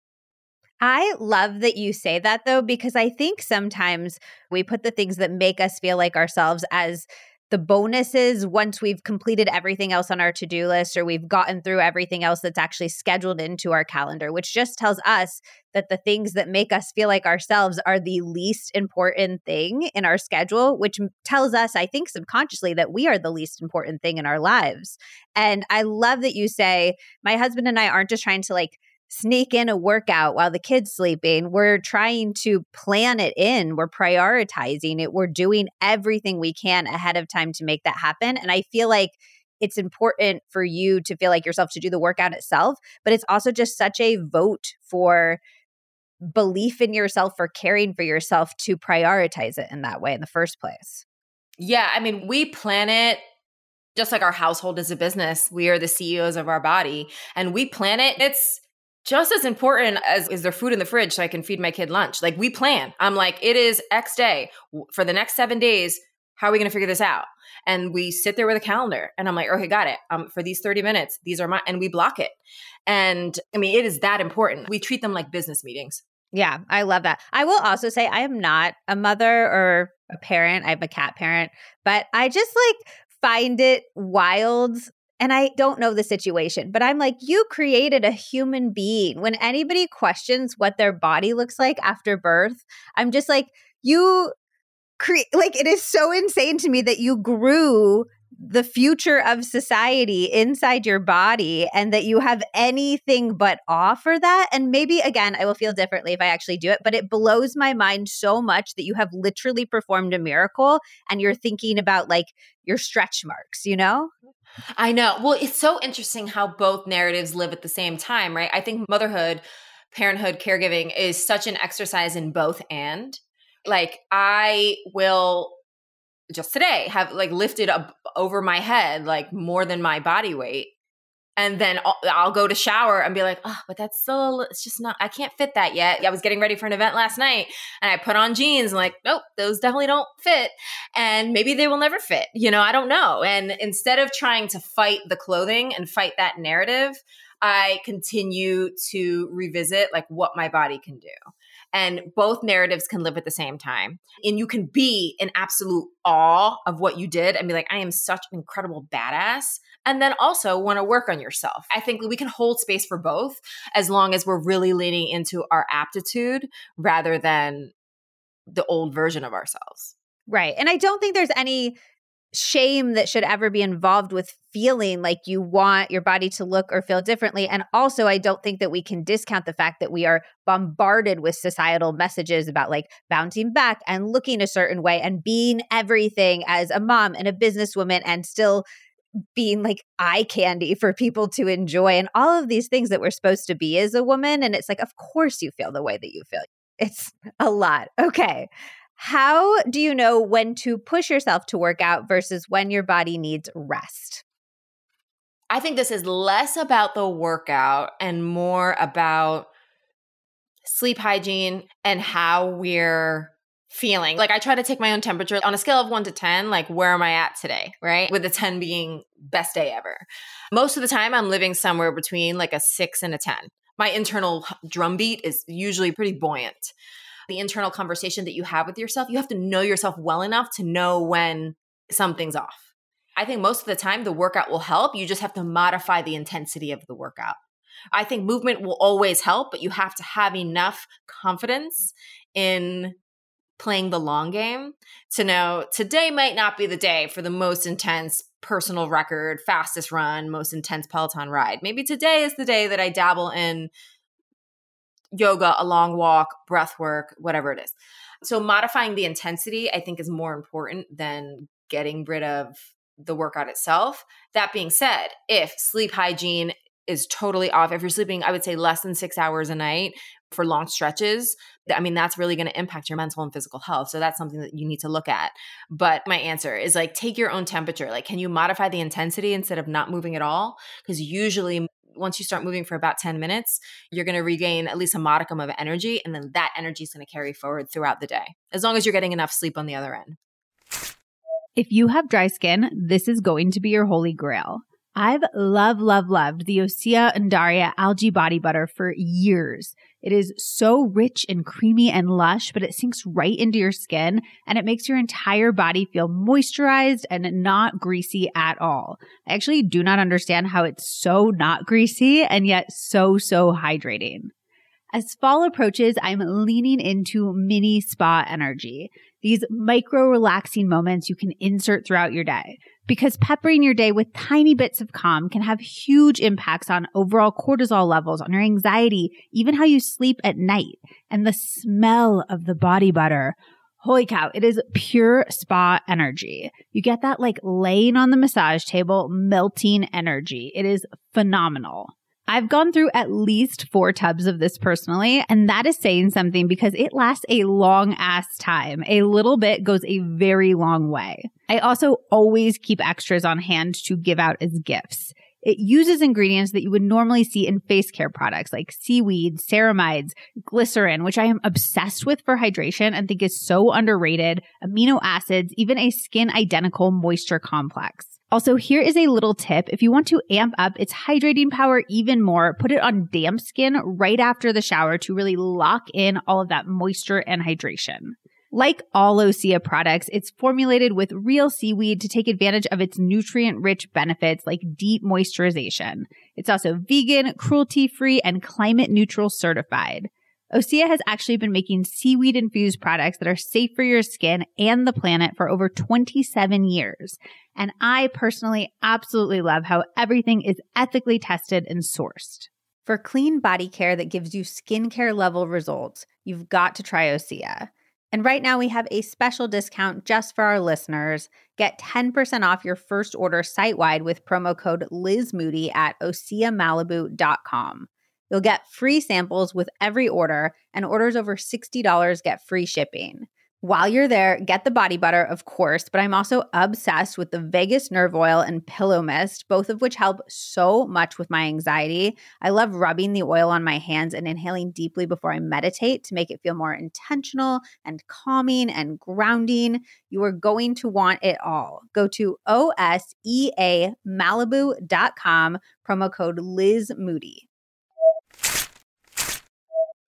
I love that you say that though, because I think sometimes we put the things that make us feel like ourselves as the bonuses once we've completed everything else on our to-do list or we've gotten through everything else that's actually scheduled into our calendar, which just tells us that the things that make us feel like ourselves are the least important thing in our schedule, which tells us, I think subconsciously, that we are the least important thing in our lives. And I love that you say, my husband and I aren't just trying to like sneak in a workout while the kid's sleeping. We're trying to plan it in. We're prioritizing it. We're doing everything we can ahead of time to make that happen. And I feel like it's important for you to feel like yourself to do the workout itself, but it's also just such a vote for belief in yourself, for caring for yourself to prioritize it in that way in the first place. Yeah. I mean, we plan it. Just like our household is a business, we are the C E Os of our body and we plan it. It's just as important as is there food in the fridge so I can feed my kid lunch. Like we plan. I'm like, it is X day. For the next seven days, how are we going to figure this out? And we sit there with a calendar and I'm like, okay, got it. Um, for these thirty minutes, these are my, and we block it. And I mean, it is that important. We treat them like business meetings. Yeah, I love that. I will also say I am not a mother or a parent. I'm a cat parent, but I just like find it wild. And I don't know the situation, but I'm like, you created a human being. When anybody questions what their body looks like after birth, I'm just like, you create, like, it is so insane to me that you grew the future of society inside your body and that you have anything but awe for that. And maybe, again, I will feel differently if I actually do it, but it blows my mind so much that you have literally performed a miracle and you're thinking about like your stretch marks, you know? I know. Well, it's so interesting how both narratives live at the same time, right? I think motherhood, parenthood, caregiving is such an exercise in both and. Like I will just today have like lifted up over my head, like more than my body weight. And then I'll, I'll go to shower and be like, oh, but that's still, it's just not, I can't fit that yet. I was getting ready for an event last night and I put on jeans and like, nope, those definitely don't fit. And maybe they will never fit. You know, I don't know. And instead of trying to fight the clothing and fight that narrative, I continue to revisit like what my body can do. And both narratives can live at the same time. And you can be in absolute awe of what you did and be like, I am such an incredible badass. And then also want to work on yourself. I think we can hold space for both as long as we're really leaning into our aptitude rather than the old version of ourselves. Right. And I don't think there's any shame that should ever be involved with feeling like you want your body to look or feel differently. And also, I don't think that we can discount the fact that we are bombarded with societal messages about like bouncing back and looking a certain way and being everything as a mom and a businesswoman and still being like eye candy for people to enjoy and all of these things that we're supposed to be as a woman. And it's like, of course you feel the way that you feel. It's a lot. Okay. How do you know when to push yourself to work out versus when your body needs rest? I think this is less about the workout and more about sleep hygiene and how we're feeling. Like I try to take my own temperature on a scale of one to ten, like where am I at today, right? With the ten being best day ever. Most of the time I'm living somewhere between like a six and a ten. my internal drumbeat is usually pretty buoyant. The internal conversation that you have with yourself, you have to know yourself well enough to know when something's off. I think most of the time the workout will help. You just have to modify the intensity of the workout. I think movement will always help, but you have to have enough confidence in playing the long game to know today might not be the day for the most intense personal record, fastest run, most intense Peloton ride. Maybe today is the day that I dabble in yoga, a long walk, breath work, whatever it is. So modifying the intensity, I think, is more important than getting rid of the workout itself. That being said, if sleep hygiene is totally off, if you're sleeping, I would say less than six hours a night for long stretches, I mean, that's really going to impact your mental and physical health. So that's something that you need to look at. But my answer is like, take your own temperature. Like, can you modify the intensity instead of not moving at all? Because usually once you start moving for about ten minutes, you're going to regain at least a modicum of energy. And then that energy is going to carry forward throughout the day, as long as you're getting enough sleep on the other end. If you have dry skin, this is going to be your holy grail. I've love, love, loved the Osea Undaria Algae Body Butter for years. It is so rich and creamy and lush, but it sinks right into your skin and it makes your entire body feel moisturized and not greasy at all. I actually do not understand how it's so not greasy and yet so, so hydrating. As fall approaches, I'm leaning into mini spa energy, these micro relaxing moments you can insert throughout your day. Because peppering your day with tiny bits of calm can have huge impacts on overall cortisol levels, on your anxiety, even how you sleep at night. And the smell of the body butter, holy cow, it is pure spa energy. You get that like laying on the massage table, melting energy. It is phenomenal. I've gone through at least four tubs of this personally, and that is saying something because it lasts a long ass time. A little bit goes a very long way. I also always keep extras on hand to give out as gifts. It uses ingredients that you would normally see in face care products like seaweed, ceramides, glycerin, which I am obsessed with for hydration and think is so underrated, amino acids, even a skin-identical moisture complex. Also, here is a little tip. If you want to amp up its hydrating power even more, put it on damp skin right after the shower to really lock in all of that moisture and hydration. Like all Osea products, it's formulated with real seaweed to take advantage of its nutrient-rich benefits like deep moisturization. It's also vegan, cruelty-free, and climate-neutral certified. Osea has actually been making seaweed-infused products that are safe for your skin and the planet for over twenty-seven years. And I personally absolutely love how everything is ethically tested and sourced. For clean body care that gives you skincare-level results, you've got to try Osea. And right now we have a special discount just for our listeners. Get ten percent off your first order site-wide with promo code LizMoody at osea malibu dot com. You'll get free samples with every order, and orders over sixty dollars get free shipping. While you're there, get the body butter, of course, but I'm also obsessed with the Vagus Nerve Oil and Pillow Mist, both of which help so much with my anxiety. I love rubbing the oil on my hands and inhaling deeply before I meditate to make it feel more intentional and calming and grounding. You are going to want it all. Go to osea malibu dot com, promo code LizMoody.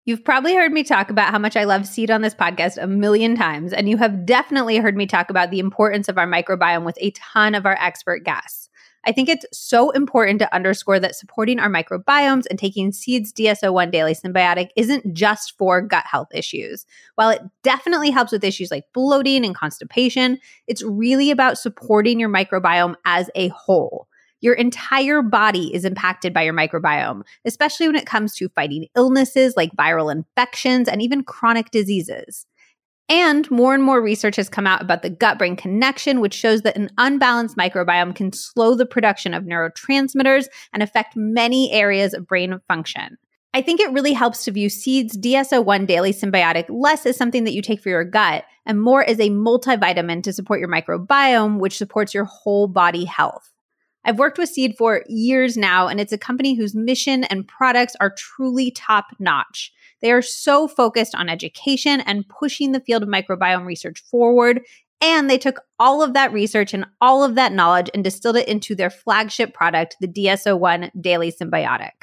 You've probably heard me talk about how much I love Seed on this podcast a million times, and you have definitely heard me talk about the importance of our microbiome with a ton of our expert guests. I think it's so important to underscore that supporting our microbiomes and taking Seed's D S O one Daily Symbiotic isn't just for gut health issues. While it definitely helps with issues like bloating and constipation, it's really about supporting your microbiome as a whole. Your entire body is impacted by your microbiome, especially when it comes to fighting illnesses like viral infections and even chronic diseases. And more and more research has come out about the gut-brain connection, which shows that an unbalanced microbiome can slow the production of neurotransmitters and affect many areas of brain function. I think it really helps to view Seed's D S O one Daily Symbiotic less as something that you take for your gut and more as a multivitamin to support your microbiome, which supports your whole body health. I've worked with Seed for years now, and it's a company whose mission and products are truly top-notch. They are so focused on education and pushing the field of microbiome research forward, and they took all of that research and all of that knowledge and distilled it into their flagship product, the D S O one Daily Symbiotic.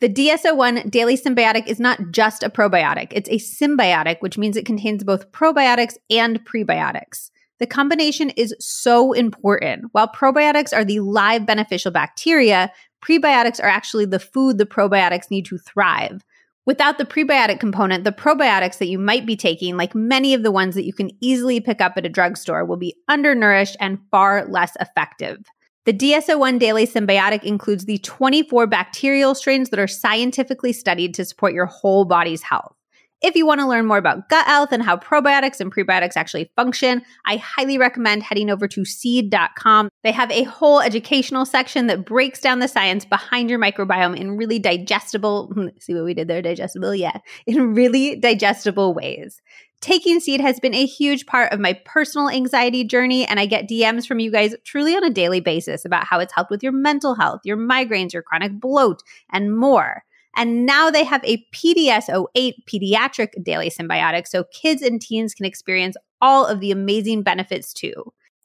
The D S O one Daily Symbiotic is not just a probiotic. It's a symbiotic, which means it contains both probiotics and prebiotics. The combination is so important. While probiotics are the live beneficial bacteria, prebiotics are actually the food the probiotics need to thrive. Without the prebiotic component, the probiotics that you might be taking, like many of the ones that you can easily pick up at a drugstore, will be undernourished and far less effective. The D S O one Daily Symbiotic includes the twenty-four bacterial strains that are scientifically studied to support your whole body's health. If you want to learn more about gut health and how probiotics and prebiotics actually function, I highly recommend heading over to seed dot com. They have a whole educational section that breaks down the science behind your microbiome in really digestible, see what we did there, digestible? Yeah, in really digestible ways. Taking Seed has been a huge part of my personal anxiety journey, and I get D Ms from you guys truly on a daily basis about how it's helped with your mental health, your migraines, your chronic bloat, and more. And now they have a P D S zero eight pediatric daily symbiotic, so kids and teens can experience all of the amazing benefits too.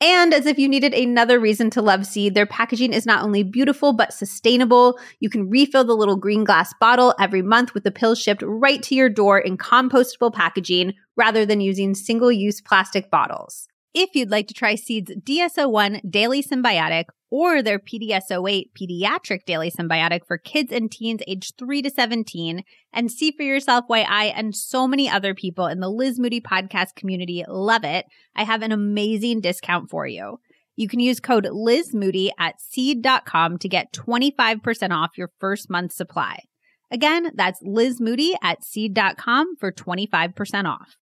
And as if you needed another reason to love Seed, their packaging is not only beautiful but sustainable. You can refill the little green glass bottle every month with the pills shipped right to your door in compostable packaging rather than using single-use plastic bottles. If you'd like to try Seed's D S O one Daily Symbiotic or their P D S zero eight Pediatric Daily Symbiotic for kids and teens aged three to seventeen, and see for yourself why I and so many other people in the Liz Moody podcast community love it, I have an amazing discount for you. You can use code LizMoody at seed dot com to get twenty-five percent off your first month's supply. Again, that's LizMoody at seed dot com for twenty-five percent off.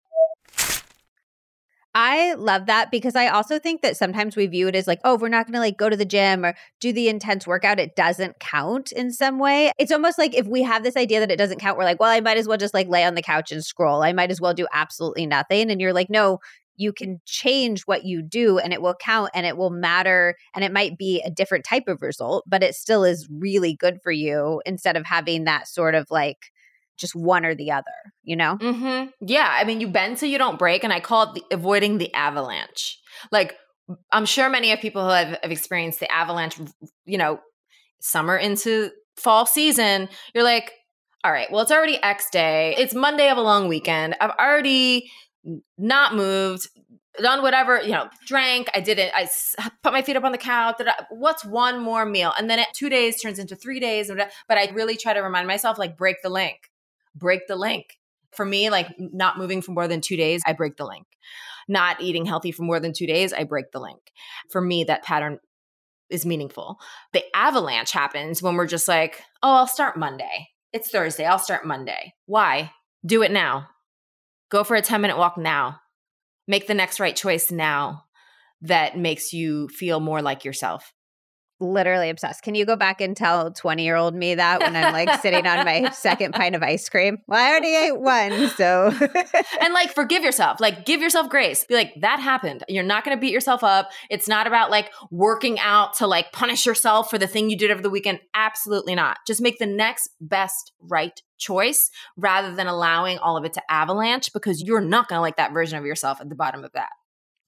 I love that because I also think that sometimes we view it as like, oh, we're not going to like go to the gym or do the intense workout. It doesn't count in some way. It's almost like if we have this idea that it doesn't count, we're like, well, I might as well just like lay on the couch and scroll. I might as well do absolutely nothing. And you're like, no, you can change what you do and it will count and it will matter. And it might be a different type of result, but it still is really good for you instead of having that sort of like, just one or the other, you know? Mm-hmm. Yeah. I mean, you bend so you don't break. And I call it the, avoiding the avalanche. Like, I'm sure many of people who have, have experienced the avalanche, you know, summer into fall season, you're like, all right, well, it's already X day. It's Monday of a long weekend. I've already not moved, done whatever, you know, drank. I didn't, I put my feet up on the couch. What's one more meal? And then it, two days turns into three days. But I really try to remind myself, like, break the link. Break the link. For me, like not moving for more than two days, I break the link. Not eating healthy for more than two days, I break the link. For me, that pattern is meaningful. The avalanche happens when we're just like, oh, I'll start Monday. It's Thursday. I'll start Monday. Why? Do it now. Go for a ten-minute walk now. Make the next right choice now that makes you feel more like yourself. Literally obsessed. Can you go back and tell twenty-year-old me that when I'm like sitting on my second pint of ice cream? Well, I already ate one, so. And like, forgive yourself. Like, give yourself grace. Be like, that happened. You're not going to beat yourself up. It's not about like working out to like punish yourself for the thing you did over the weekend. Absolutely not. Just make the next best right choice rather than allowing all of it to avalanche because you're not going to like that version of yourself at the bottom of that.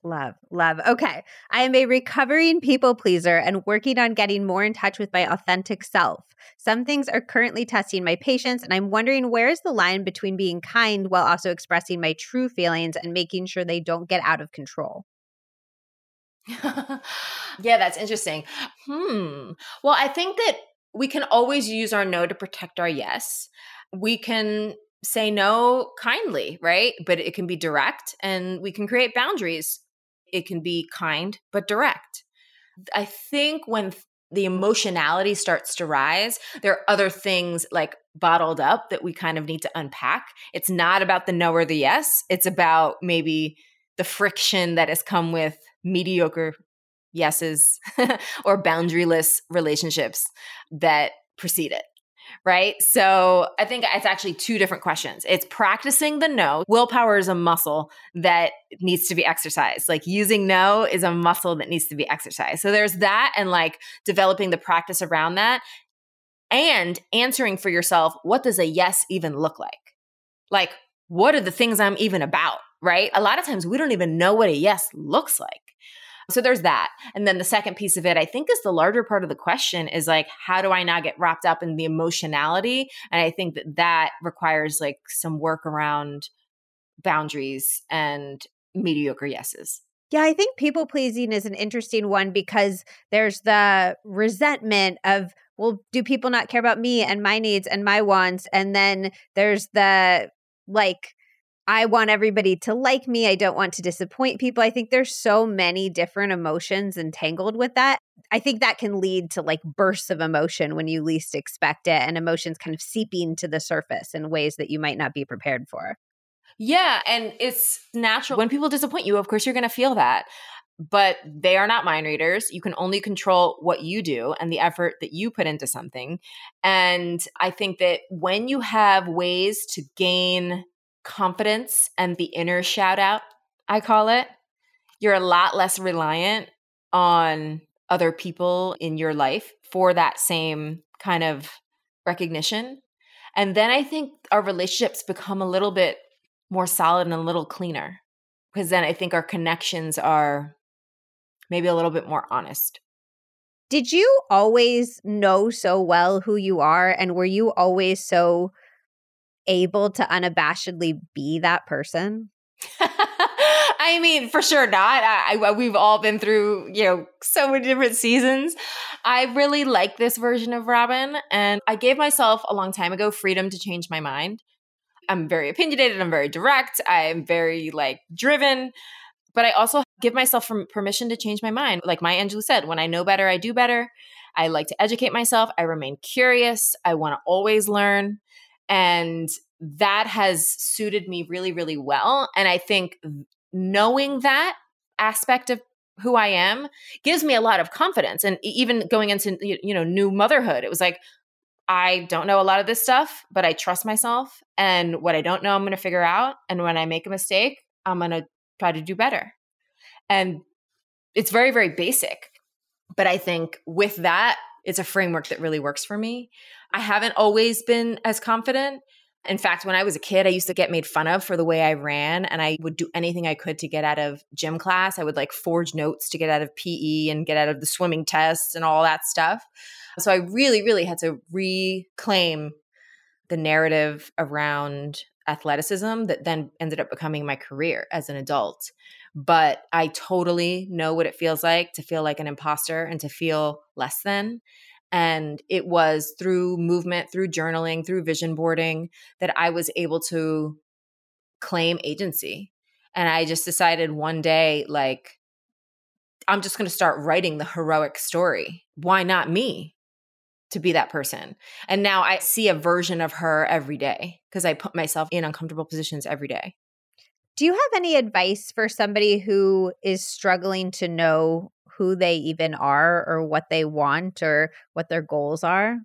Love, love. Okay. I am a recovering people pleaser and working on getting more in touch with my authentic self. Some things are currently testing my patience, and I'm wondering where is the line between being kind while also expressing my true feelings and making sure they don't get out of control. Yeah, that's interesting. Hmm. Well, I think that we can always use our no to protect our yes. We can say no kindly, right? But it can be direct and we can create boundaries. It can be kind, but direct. I think when the emotionality starts to rise, there are other things like bottled up that we kind of need to unpack. It's not about the no or the yes. It's about maybe the friction that has come with mediocre yeses or boundaryless relationships that precede it, right? So I think it's actually two different questions. It's practicing the no. Willpower is a muscle that needs to be exercised. Like using no is a muscle that needs to be exercised. So there's that and like developing the practice around that and answering for yourself, what does a yes even look like? Like, what are the things I'm even about, right? A lot of times we don't even know what a yes looks like. So there's that. And then the second piece of it, I think, is the larger part of the question is like, how do I not get wrapped up in the emotionality? And I think that that requires like some work around boundaries and mediocre yeses. Yeah, I think people pleasing is an interesting one because there's the resentment of, well, do people not care about me and my needs and my wants? And then there's the like, I want everybody to like me. I don't want to disappoint people. I think there's so many different emotions entangled with that. I think that can lead to like bursts of emotion when you least expect it, and emotions kind of seeping to the surface in ways that you might not be prepared for. Yeah. And it's natural. When people disappoint you, of course, you're going to feel that. But they are not mind readers. You can only control what you do and the effort that you put into something. And I think that when you have ways to gain confidence and the inner shout out, I call it, you're a lot less reliant on other people in your life for that same kind of recognition. And then I think our relationships become a little bit more solid and a little cleaner, because then I think our connections are maybe a little bit more honest. Did you always know so well who you are? And were you always so able to unabashedly be that person? I mean, for sure not. I, I, we've all been through, you know, so many different seasons. I really like this version of Robin. And I gave myself a long time ago freedom to change my mind. I'm very opinionated. I'm very direct. I'm very like driven. But I also give myself permission to change my mind. Like Maya Angelou said, when I know better, I do better. I like to educate myself. I remain curious. I want to always learn. And that has suited me really, really well. And I think knowing that aspect of who I am gives me a lot of confidence. And even going into, you know, new motherhood, it was like, I don't know a lot of this stuff, but I trust myself. And what I don't know, I'm going to figure out. And when I make a mistake, I'm going to try to do better. And it's very, very basic. But I think with that, it's a framework that really works for me. I haven't always been as confident. In fact, when I was a kid, I used to get made fun of for the way I ran, and I would do anything I could to get out of gym class. I would like forge notes to get out of P E and get out of the swimming tests and all that stuff. So I really, really had to reclaim the narrative around athleticism that then ended up becoming my career as an adult. But I totally know what it feels like to feel like an imposter and to feel less than. And it was through movement, through journaling, through vision boarding that I was able to claim agency. And I just decided one day, like, I'm just going to start writing the heroic story. Why not me to be that person? And now I see a version of her every day because I put myself in uncomfortable positions every day. Do you have any advice for somebody who is struggling to know who they even are or what they want or what their goals are?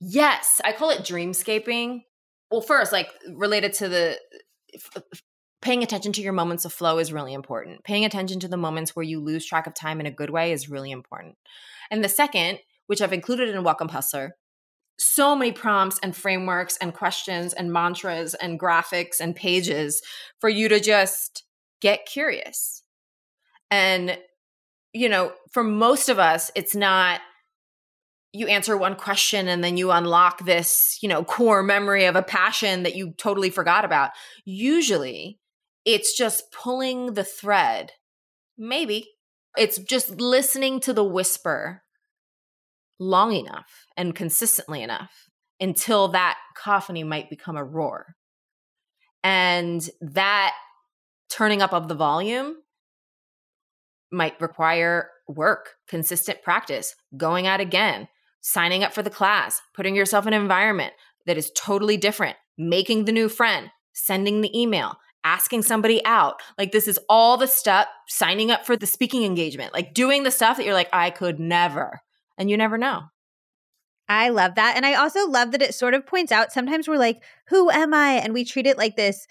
Yes. I call it dreamscaping. Well, first, like related to the f- f- paying attention to your moments of flow is really important. Paying attention to the moments where you lose track of time in a good way is really important. And the second, which I've included in Welcome Hustler, so many prompts and frameworks and questions and mantras and graphics and pages for you to just get curious. And, you know, for most of us, it's not you answer one question and then you unlock this, you know, core memory of a passion that you totally forgot about. Usually it's just pulling the thread. Maybe it's just listening to the whisper long enough and consistently enough until that cacophony might become a roar. And that turning up of the volume might require work, consistent practice, going out again, signing up for the class, putting yourself in an environment that is totally different, making the new friend, sending the email, asking somebody out. Like this is all the stuff, signing up for the speaking engagement, like doing the stuff that you're like, I could never. And you never know. I love that. And I also love that it sort of points out sometimes we're like, who am I? And we treat it like this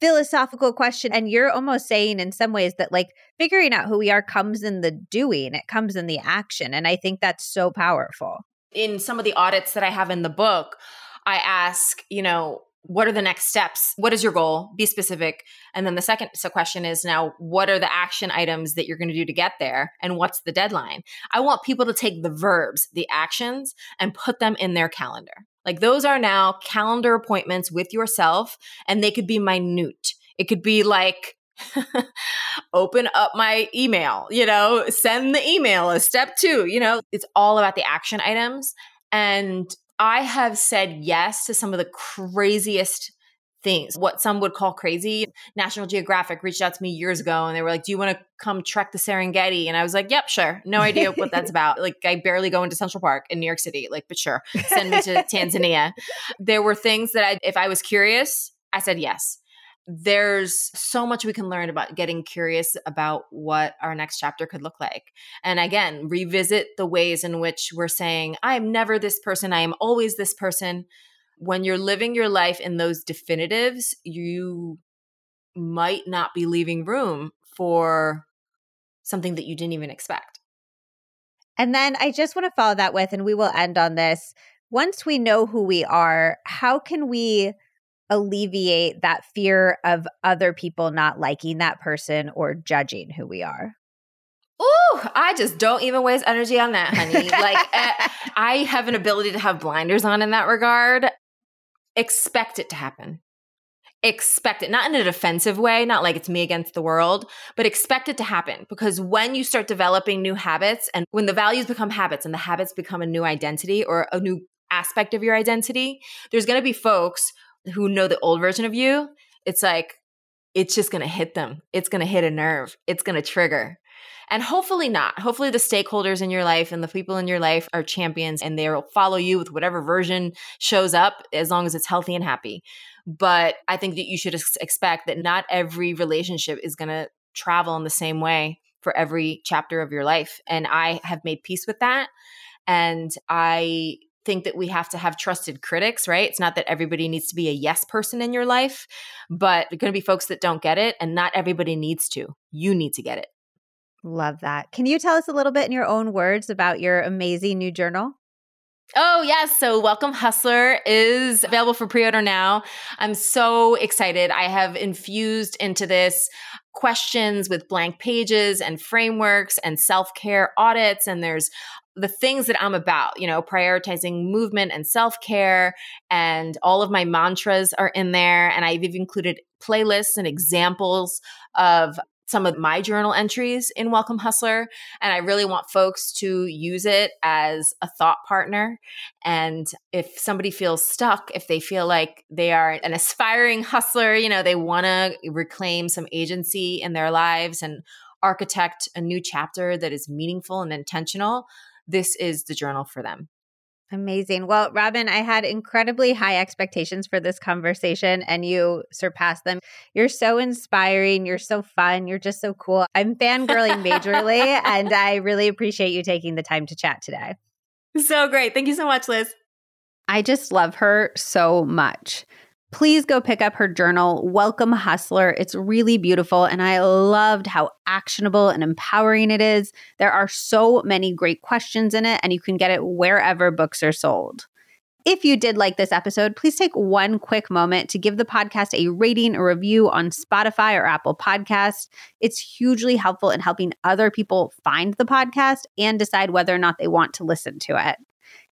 philosophical question. And you're almost saying in some ways that like figuring out who we are comes in the doing, it comes in the action. And I think that's so powerful. In some of the audits that I have in the book, I ask, you know, what are the next steps? What is your goal? Be specific. And then the second so question is now, what are the action items that you're going to do to get there? And what's the deadline? I want people to take the verbs, the actions, and put them in their calendar. Like those are now calendar appointments with yourself, and they could be minute. It could be like, open up my email, you know, send the email as step two, you know, it's all about the action items. And I have said yes to some of the craziest things, what some would call crazy. National Geographic reached out to me years ago and they were like, do you want to come trek the Serengeti? And I was like, yep, sure. No idea what that's about. Like I barely go into Central Park in New York City, like, but sure, send me to Tanzania. There were things that I, if I was curious, I said yes. There's so much we can learn about getting curious about what our next chapter could look like. And again, revisit the ways in which we're saying, I am never this person. I am always this person. When you're living your life in those definitives, you might not be leaving room for something that you didn't even expect. And then I just want to follow that with, and we will end on this. Once we know who we are, how can we alleviate that fear of other people not liking that person or judging who we are? Ooh, I just don't even waste energy on that, honey. Like uh, I have an ability to have blinders on in that regard. Expect it to happen. Expect it, not in a defensive way, not like it's me against the world, but expect it to happen. Because when you start developing new habits and when the values become habits and the habits become a new identity or a new aspect of your identity, there's going to be folks who know the old version of you. It's like, it's just going to hit them. It's going to hit a nerve. It's going to trigger. And hopefully not. Hopefully the stakeholders in your life and the people in your life are champions and they'll follow you with whatever version shows up as long as it's healthy and happy. But I think that you should ex- expect that not every relationship is going to travel in the same way for every chapter of your life. And I have made peace with that. And I think that we have to have trusted critics, right? It's not that everybody needs to be a yes person in your life, but there are going to be folks that don't get it, and not everybody needs to. You need to get it. Love that. Can you tell us a little bit in your own words about your amazing new journal? Oh, yes. So Welcome Hustler is available for pre-order now. I'm so excited. I have infused into this questions with blank pages and frameworks and self-care audits. And there's the things that I'm about, you know, prioritizing movement and self-care, and all of my mantras are in there. And I've even included playlists and examples of some of my journal entries in Welcome Hustler. And I really want folks to use it as a thought partner. And if somebody feels stuck, if they feel like they are an aspiring hustler, you know, they want to reclaim some agency in their lives and architect a new chapter that is meaningful and intentional, this is the journal for them. Amazing. Well, Robin, I had incredibly high expectations for this conversation and you surpassed them. You're so inspiring. You're so fun. You're just so cool. I'm fangirling majorly, and I really appreciate you taking the time to chat today. So great. Thank you so much, Liz. I just love her so much. Please go pick up her journal, Welcome Hustler. It's really beautiful, and I loved how actionable and empowering it is. There are so many great questions in it, and you can get it wherever books are sold. If you did like this episode, please take one quick moment to give the podcast a rating or review on Spotify or Apple Podcasts. It's hugely helpful in helping other people find the podcast and decide whether or not they want to listen to it.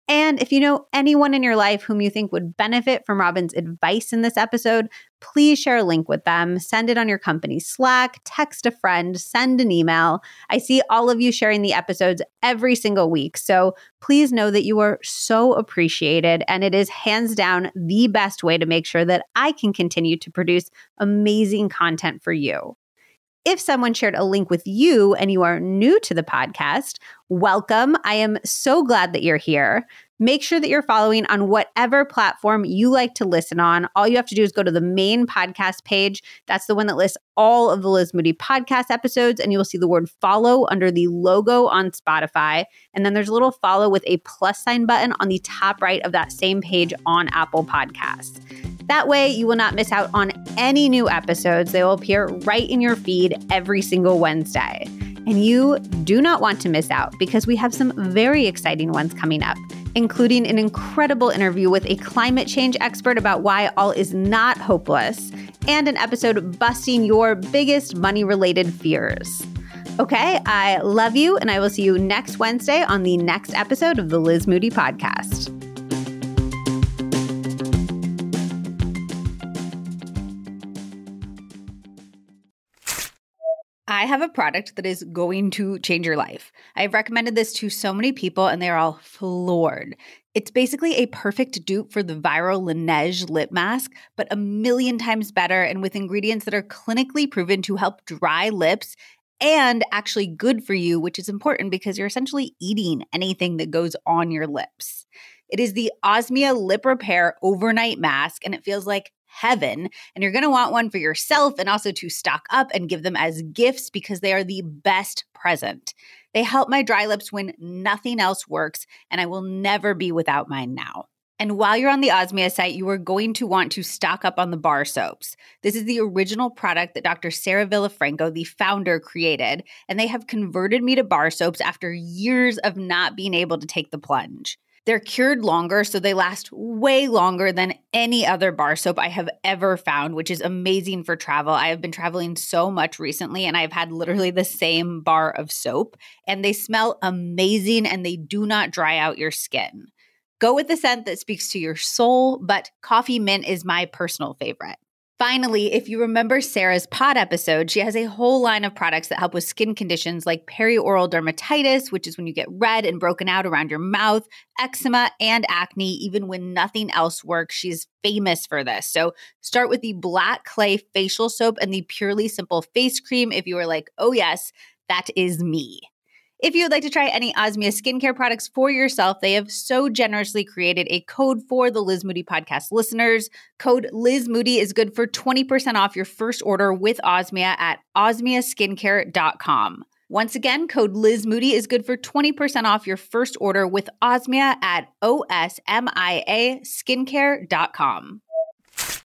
And if you know anyone in your life whom you think would benefit from Robin's advice in this episode, please share a link with them, send it on your company's Slack, text a friend, send an email. I see all of you sharing the episodes every single week. So please know that you are so appreciated, and it is hands down the best way to make sure that I can continue to produce amazing content for you. If someone shared a link with you and you are new to the podcast, welcome. I am so glad that you're here. Make sure that you're following on whatever platform you like to listen on. All you have to do is go to the main podcast page. That's the one that lists all of the Liz Moody podcast episodes, and you will see the word follow under the logo on Spotify. And then there's a little follow with a plus sign button on the top right of that same page on Apple Podcasts. That way, you will not miss out on any new episodes. They will appear right in your feed every single Wednesday. And you do not want to miss out because we have some very exciting ones coming up. including an incredible interview with a climate change expert about why all is not hopeless, and an episode busting your biggest money-related fears. Okay, I love you, and I will see you next Wednesday on the next episode of the Liz Moody Podcast. I have a product that is going to change your life. I've recommended this to so many people, and they're all floored. It's basically a perfect dupe for the viral Laneige lip mask, but a million times better and with ingredients that are clinically proven to help dry lips and actually good for you, which is important because you're essentially eating anything that goes on your lips. It is the Osmia Lip Repair Overnight Mask, and it feels like heaven. And you're going to want one for yourself and also to stock up and give them as gifts because they are the best present. They help my dry lips when nothing else works, and I will never be without mine now. And while you're on the Osmia site, you are going to want to stock up on the bar soaps. This is the original product that Doctor Sarah Villafranco, the founder, created, and they have converted me to bar soaps after years of not being able to take the plunge. They're cured longer, so they last way longer than any other bar soap I have ever found, which is amazing for travel. I have been traveling so much recently, and I've had literally the same bar of soap, and they smell amazing, and they do not dry out your skin. Go with the scent that speaks to your soul, but coffee mint is my personal favorite. Finally, if you remember Sarah's pod episode, she has a whole line of products that help with skin conditions like perioral dermatitis, which is when you get red and broken out around your mouth, eczema, and acne, even when nothing else works. She's famous for this. So start with the Black Clay Facial Soap and the Purely Simple Face Cream if you are like, oh yes, that is me. If you would like to try any Osmia skincare products for yourself, they have so generously created a code for the Liz Moody Podcast listeners. Code Liz Moody is good for twenty percent off your first order with Osmia at osmia skincare dot com. Once again, code Liz Moody is good for twenty percent off your first order with Osmia at osmia skincare dot com.